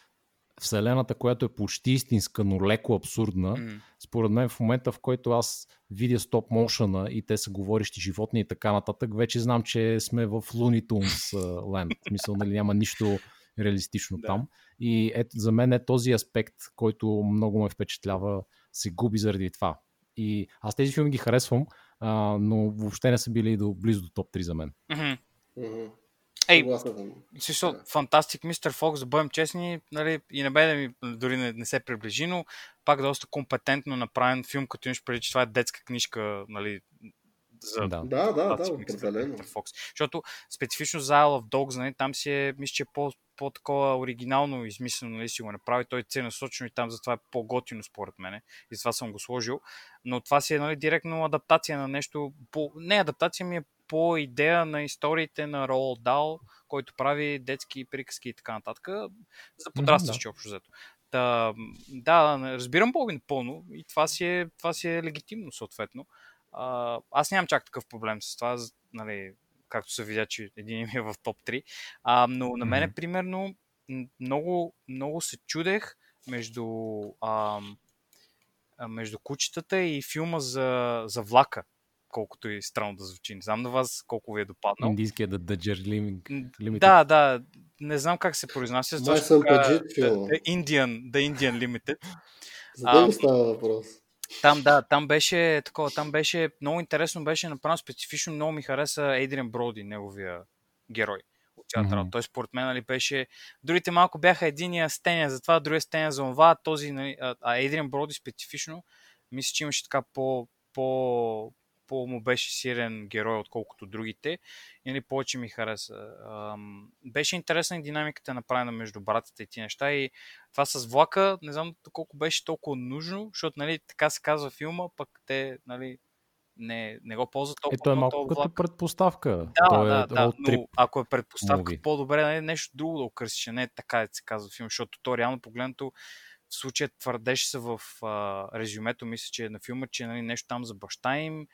вселената, която е почти истинска, но леко абсурдна, mm-hmm. според мен в момента, в който аз видя стоп мошъна и те са говорещи животни и така нататък, вече знам, че сме в Looney Tunes Land. Мисъл, нали, няма нищо реалистично да. там. И е, за мен е този аспект, който много ме впечатлява, се губи заради това. И аз тези филми ги харесвам, Uh, но въобще не са били до близо до топ три за мен. Mm-hmm. Mm-hmm. Ей, Фантастик Мистер Фокс, да бъдем честни, нали, и не бе да ми дори не, не се приближи, но пак доста компетентно направен филм, като имаш преди, че това е детска книжка, нали, за да, да, да, да определено. Защото специфично за Isle of Dogs, нали, там си е, мисля, че е по, по-такова оригинално измислено, нали, си го направи, той е целенасочено и там затова е по-готино според мене, и затова съм го сложил, но това си е, нали, директно адаптация на нещо, по... не адаптация ми е по идея на историите на Роал Дал, който прави детски приказки и така нататък, за подрастващи mm-hmm, да. общо взето. Та, да, разбирам по-напълно и това си е, това си е легитимно съответно. Аз нямам чак такъв проблем с това, нали, както се видя, че един им е в топ три, а, но на мене, примерно, много, много се чудех между, а, между кучетата и филма за, за влака, колкото и странно да звучи. Не знам на вас колко ви е допаднал. Индийския The Darjeeling Limited. Да, да, не знам как се произнася. Точно така, The Indian, The Indian Limited. За да го става въпрос. Там, да, там беше такова, там беше много интересно, беше направено специфично, много ми хареса Адриен Броди, неговия герой от театъра. Mm-hmm. Той според мен, нали, беше, другите малко бяха единия стеня за това, другия стеня за това, този, нали, а Адриен Броди специфично, мисля, че имаше така по, по, по му беше силен герой, отколкото другите, или повече ми хареса. Ам, беше интересна и динамиката направена между братята и ти неща, и това с влака, не знам колко беше толкова нужно, защото, нали, така се казва филма, пък те, нали, не, не го ползва толкова. Ето е малко като предпоставка. Да, Той да, е да, но ако е предпоставка, movie. По-добре нещо друго да окръсиш, че не е така да се казва филм, защото то реално погледнато в случая твърдеше се в а, резюмето, мисля, че на филма, че нали, нещо там за баща им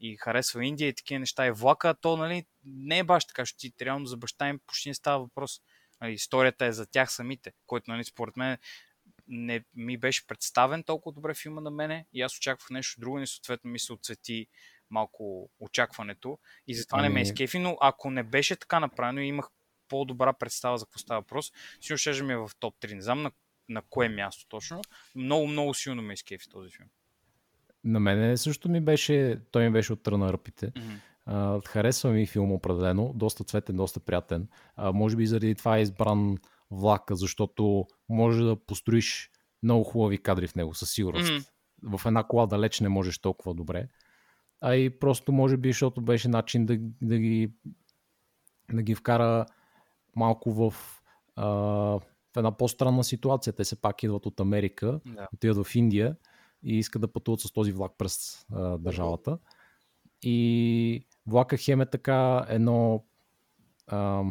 и харесва Индия и такива неща и влака, а то нали, не е баш така, защото ти реално за баща им почти не става въпрос. Нали, историята е за тях самите, който нали, според мен не ми беше представен толкова добре филма на мене и аз очаквах нещо друго и съответно ми се отцвети малко очакването и затова не ме изкефи, но ако не беше така направено и имах по-добра представа за какво става въпрос, сигурно ще ми е в топ три. Не знам на, на кое място точно. Много, много силно ме изкефи този филм. На мене също ми беше, той ми беше оттръна ръпите. Mm-hmm. Uh, харесва ми филм определено, доста цветен, доста приятен. Uh, може би заради това е избран влака, защото може да построиш много хубави кадри в него, със сигурност. Mm-hmm. В една кола далеч не можеш толкова добре. А и просто може би, защото беше начин да, да, ги, да ги вкара малко в, а, в една по-странна ситуация. Те се пак идват от Америка, yeah. отиват в Индия и искат да пътуват с този влак през а, държавата. И влака хем е така едно, а,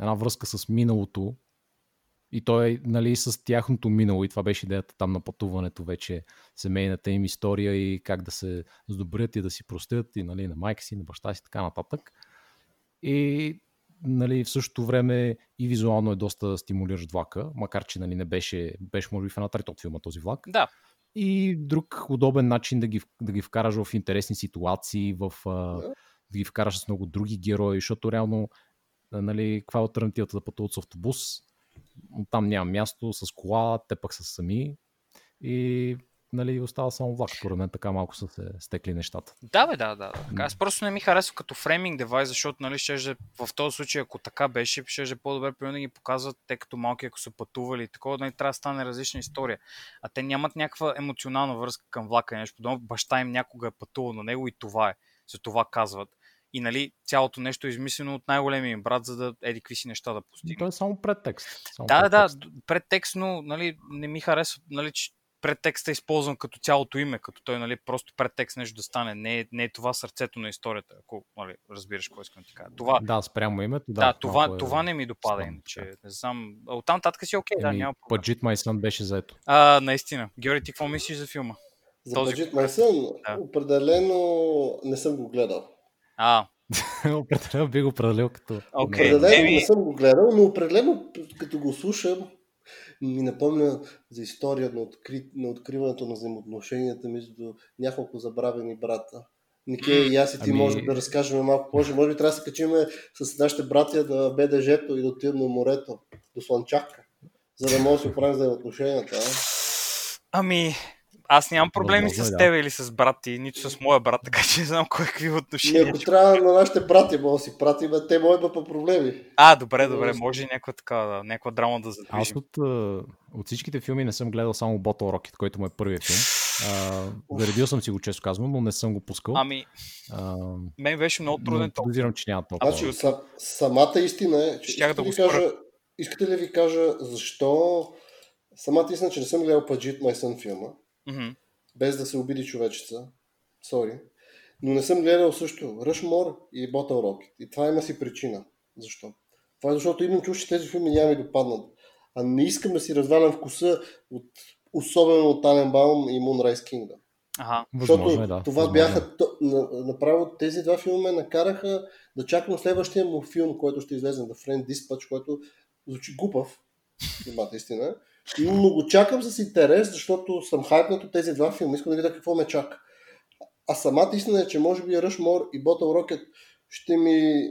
една връзка с миналото, и той нали, с тяхното минало и това беше идеята там на пътуването вече, семейната им история и как да се сдобрят и да си простят и нали, на майка си, на баща си така нататък. И нали, в същото време и визуално е доста стимулиращ влака, макар че нали, не беше, беше може би в една трета от филма този влак. Да. И друг удобен начин да ги, да ги вкараш в интересни ситуации, в, да ги вкараш с много други герои, защото реално нали, каква е алтернативата да пътуват с автобус? Там няма място, с кола, те пък са сами и нали, остава само влак, според мен така малко са се стекли нещата. Да бе, да, да. Аз просто не ми харесва като фрейминг девайс, защото нали, ще, в този случай, ако така беше, ще, ще по-добре примерно да ги показват, те като малки, ако са пътували и такова, нали, трябва да стане различна история. А те нямат някаква емоционална връзка към влака, нещо подобно, баща им някога е пътувал на него и това е, за това казват. И нали, цялото нещо е измислено от най-големия им брат, за да еди какви си неща да постигне. То е само предтекст. Само да, предтекст. да, предтекст, но нали, не ми харесва, нали, че предтекстът е използван като цялото име, като той нали, просто предтекст нещо да стане. Не е, не е това сърцето на историята, ако нали, разбираш кой искам така. Това, да, спрямо името. Да, да това, е... това не ми допада. Стан, иначе, не знам. Оттам татка си окей, okay, да, няма проблем. Баджит Майсън беше заето. А, наистина. Георги, ти какво мислиш за филма? За този... Баджит Майсън? Да. Определено не съм го гледал. А, определено би го определил като... Okay. Определено не съм го гледал, но определено като го слушам ми напомня за история на, откри... на откриването на взаимоотношенията между няколко забравени брата. Никей и аз и ти ами... може да разкажем малко позже. Може би трябва да се качим с нашите братия на БДЖ-то и да отидем на морето, до Слънчака, за да може да се оправим взаимоотношенията. А? Ами... Аз нямам проблеми Добре, с да. тебе или с брат ти, нито с моя брат, така че не знам кой какви отношения. Не, ако трябва на нашите брати, може да си пратим, те могат по проблеми. А, добре, добре, може и някаква така, някаква драма да задвижим. Аз от, от всичките филми не съм гледал само Bottle Rocket, който му е първият филм. Заредил съм си го, често казвам, но не съм го пускал. Ами, а, мен беше много труден толкова. Подозирам, че няма толкова. Аз, че, са, самата истина е, че искате, да ли кажа, искате ли ви кажа защо самата истина, че не съм гледал Паджит Майсън филма. Mm-hmm. Без да се обиди човечеца, сори, но не съм гледал също Ръшмор и Bottle Rocket и това има си причина. Защо? Това е защото имам чувство, че тези филми няма ми допаднат, а не искам да си развалям вкуса от, особено от Tenenbaum и Moonrise Kingdom. Ага, защото възможно, да, това възможно. Бяха направо тези два филма ме накараха да чакам следващия му филм, който ще излезе, The French Dispatch, който звучи глупав, имате истина. Но го чакам с интерес, защото съм хайпнат от тези два филма. Искам да видя какво ме чака. А самата истина е, че може би Rushmore и Bottle Rocket ще ми,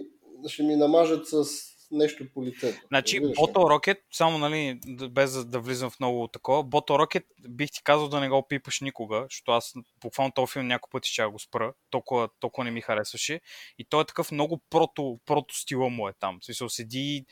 ще ми намажат с нещо по лицето. Значи Bottle Rocket, само нали, без да влизам в много такова, Bottle Rocket бих ти казал да не го пипаш никога, защото аз буквално този филм няколко пъти ще го спра, толкова, толкова не ми харесваше. И той е такъв много прото, прото стила му е там. Смисъл, седи,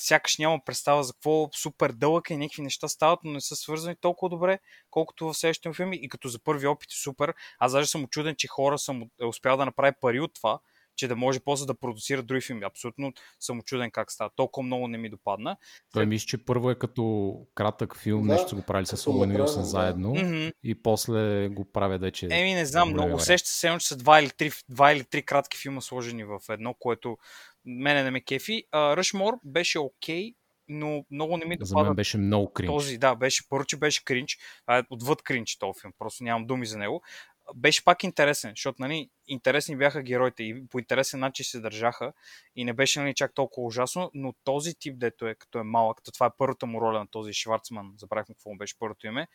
сякаш няма представа за какво супер дълъг е, някакви неща стават, но не са свързани толкова добре, колкото в следващите филми. И като за първи опит е супер, аз даже съм учуден, че хора съм успял да направя пари от това, че да може после да продуцира други филми. Абсолютно съм учуден как става. Толкова много не ми допадна. Той мисля, че първо е като кратък филм, да, нещо са го правили с Оуен Уилсън да, заедно mm-hmm. и после го правя вече. Еми не знам, много усеща се, че са два или, три, два или три кратки филма сложени в едно, което мене не ме кефи. Ръшмор беше окей, okay, но много не ми допада. За мен беше много кринч. Този, да, беше, първо, че беше кринч. Отвъд кринч този филм, просто нямам думи за него. Беше пак интересен, защото нали, интересни бяха героите и по интересен начин се държаха и не беше нали, чак толкова ужасно, но този тип, дето е, като е малък, като това е първата му роля на този Шварцман, забравихме какво му беше първото име,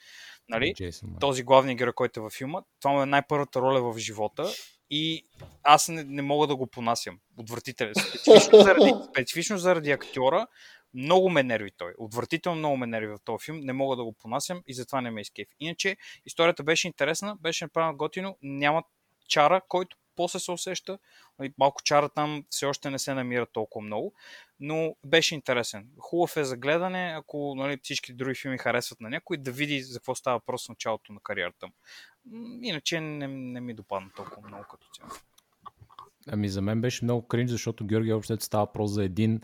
нали, този главният герой, който е във филма, това му е най-първата роля в живота и аз не, не мога да го понасям, отвратителен, специфично заради, специфично заради актьора, много ме нерви той. Отвратително много ме нерви в този филм. Не мога да го понасям и затова не ме изкефи. Иначе историята беше интересна, беше направена готино, няма чара, който после се усеща. Малко чара там все още не се намира толкова много, но беше интересен. Хубав е за гледане, ако нали, всички други филми харесват на някой, да види за какво става въпрос в началото на кариерата му. Иначе не, не ми допадна толкова много като цяло. Ами за мен беше много кринч, защото Георги въобще става въпрос за един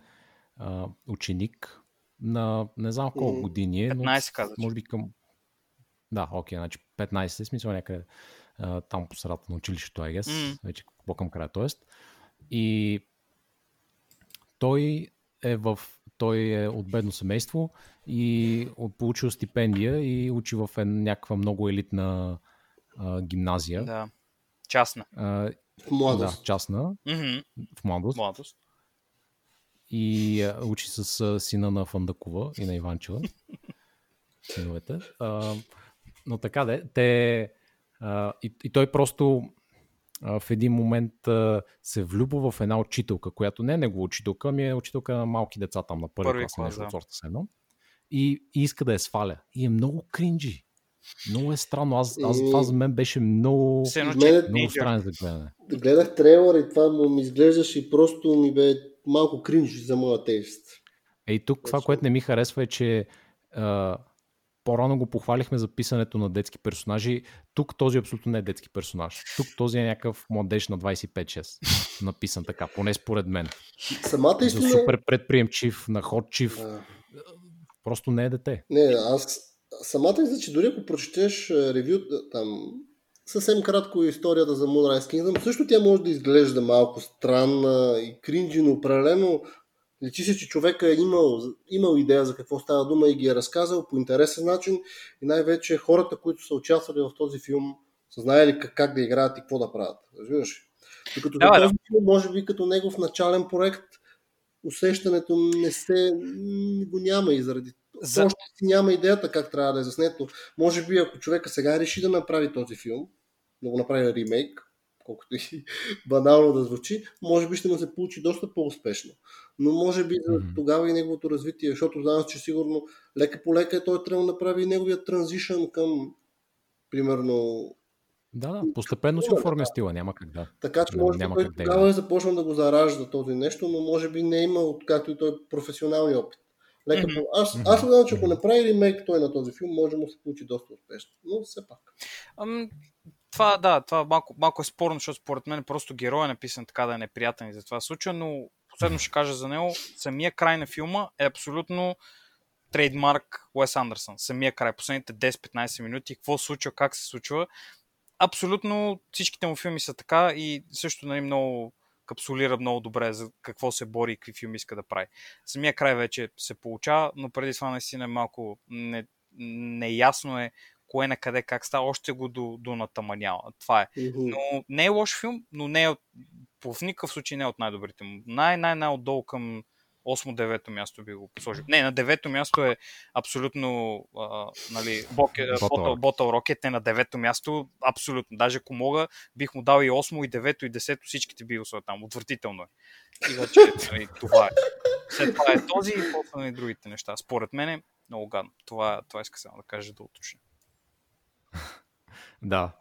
Uh, ученик на не знам колко години е, но петнайсет, може би към... Да, окей, okay, значи петнайсет е смисъл някъде uh, там по средата на училището, I guess, mm. вече по-към края, т.е. И той е в... Той е от бедно семейство и получил стипендия и учи в някаква много елитна uh, гимназия. Да, частна. Uh, в младост. Да, частна. Mm-hmm. В младост. В младост. И а, учи с а, сина на Фандакова и на Иванчева. Синовете. А, но така де, те... А, и, и той просто а, в един момент а, се влюбва в една учителка, която не е негова учителка, ами е учителка на малки деца там на първи, първи клас, клас да. От сорта се едно. И, и иска да я сваля. И е много кринджи. Много е странно. Аз, аз, това за мен беше много, Мене... много странен за гледане. Гледах трейлър и това му ми изглеждаше и просто ми бе малко кринж за моя тейст. Е, и тук това, което не ми харесва е, че а, по-рано го похвалихме за писането на детски персонажи. Тук този абсолютно не е детски персонаж. Тук този е някакъв младеж на двайсет и пет шест. Написан така, поне според мен. Самата истина... Супер предприемчив, находчив. А... Просто не е дете. Не, аз самата истина, че дори ако прочетеш ревю там... Съвсем кратко историята за Moonrise Kingdom. Също тя може да изглежда малко странна и кринджи, но определено личи се, че човека е имал, имал идея за какво става дума и ги е разказал по интересен начин и най-вече хората, които са участвали в този филм, са знаели как, как да играят и какво да правят. Разбираш? И като да, този филм, може би като негов начален проект, усещането не се го няма и заради За... Още си няма идеята как трябва да е заснето. Може би ако човека сега реши да направи този филм, да го направи ремейк, колкото и банално да звучи, може би ще му се получи доста по-успешно. Но може би mm-hmm. тогава и неговото развитие, защото знам, че сигурно лека по лека той трябва да направи и неговия транзишън към, примерно... Да, да, постепенно си оформя стила, няма как да. Така че може би тогава е започна да го заражда този нещо, но може би не е имал, както и той, професионални опит. Лека, mm-hmm. Аз, аз знам, че ако не прави ремейк той на този филм, може да му се получи доста успешно, но все пак. Ам, това, да, това малко, малко е спорно, защото според мен просто герой е написан така да е неприятен и за това случай, но последно ще кажа за него, самия край на филма е абсолютно трейдмарк Уес Андерсън, самия край, последните десет-петнайсет минути, какво се случва, как се случва, абсолютно всичките му филми са така и също нали, много... капсулира много добре за какво се бори и какви филми иска да прави. Самия край вече се получава, но преди това наистина е малко не, неясно е кое на къде, как става, още го до, до натаманява. Това е. Но не е лош филм, но не е от, в никакъв случай не е от най-добрите му. Най-най-най отдолу към осмо-девето място би го посложил. Не, на девето място е абсолютно а, нали, Bottle Rocket. Bottle Rocket е на девето място, абсолютно. Даже ако мога, бих му дал и осмо, и девето, и десето, всичките би са там. Отвратително е. И вече, нали, това е. След това е този и после и другите неща. Според мен е много гадно. Това, това иска само да кажа да уточня. Да.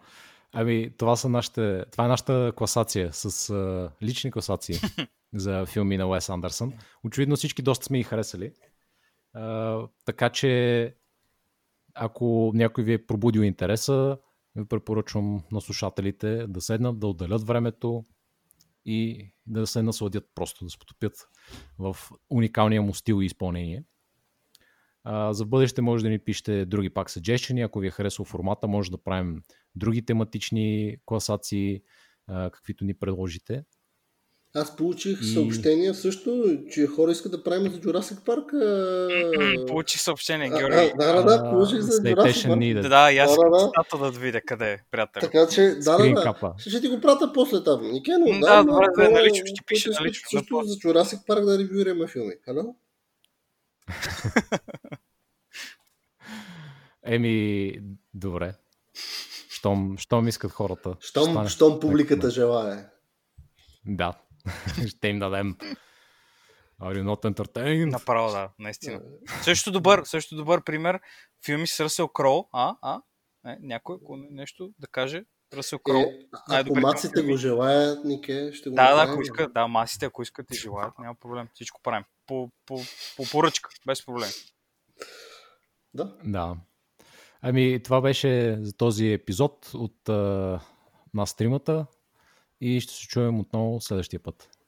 Ами, това, са нашите, това е нашата класация с а, лични класации. За филми на Уес Андерсън. Очевидно всички доста сме ги харесали. А, така че ако някой ви е пробудил интереса, ви препоръчвам на слушателите да седнат, да отделят времето, и да се насладят, просто да се потопят в уникалния му стил и изпълнение. А, за бъдеще може да ни пишете други пак suggestion, ако ви е харесал формата, може да правим други тематични класации, а, каквито ни предложите. Аз получих и... съобщение също, че хора искат да правим за Jurassic Park. А... Получих съобщение, Георги. А, да, да, да, получих за uh, Jurassic Park. Да, да, и аз искам да видя къде е, приятел. Така че, да, да, да. Ще ти го пратя после там. Никено, да, да, добре, да, да, налично, ще пише налично. Също за Jurassic Park да ревюираме филми. Хало? Еми, добре. Щом, щом искат хората. Щом, щом, щом публиката желае. Да, ще им дадем. Are you not entertained? Направо, да, наистина. Също добър, също добър пример. Филми с Ръсел Кроу. А, а? Не, някой, ако нещо да каже. Ръсел Кроу. Е, ако масите го желаят, Нике, ще го направим. Да, да, ако искат, да, масите, ако искат и желаят, няма проблем. Всичко правим. По, по, по поръчка, без проблем. Да. Да. Ами, това беше за този епизод от а, нас тримата. И ще се чуем отново следващия път.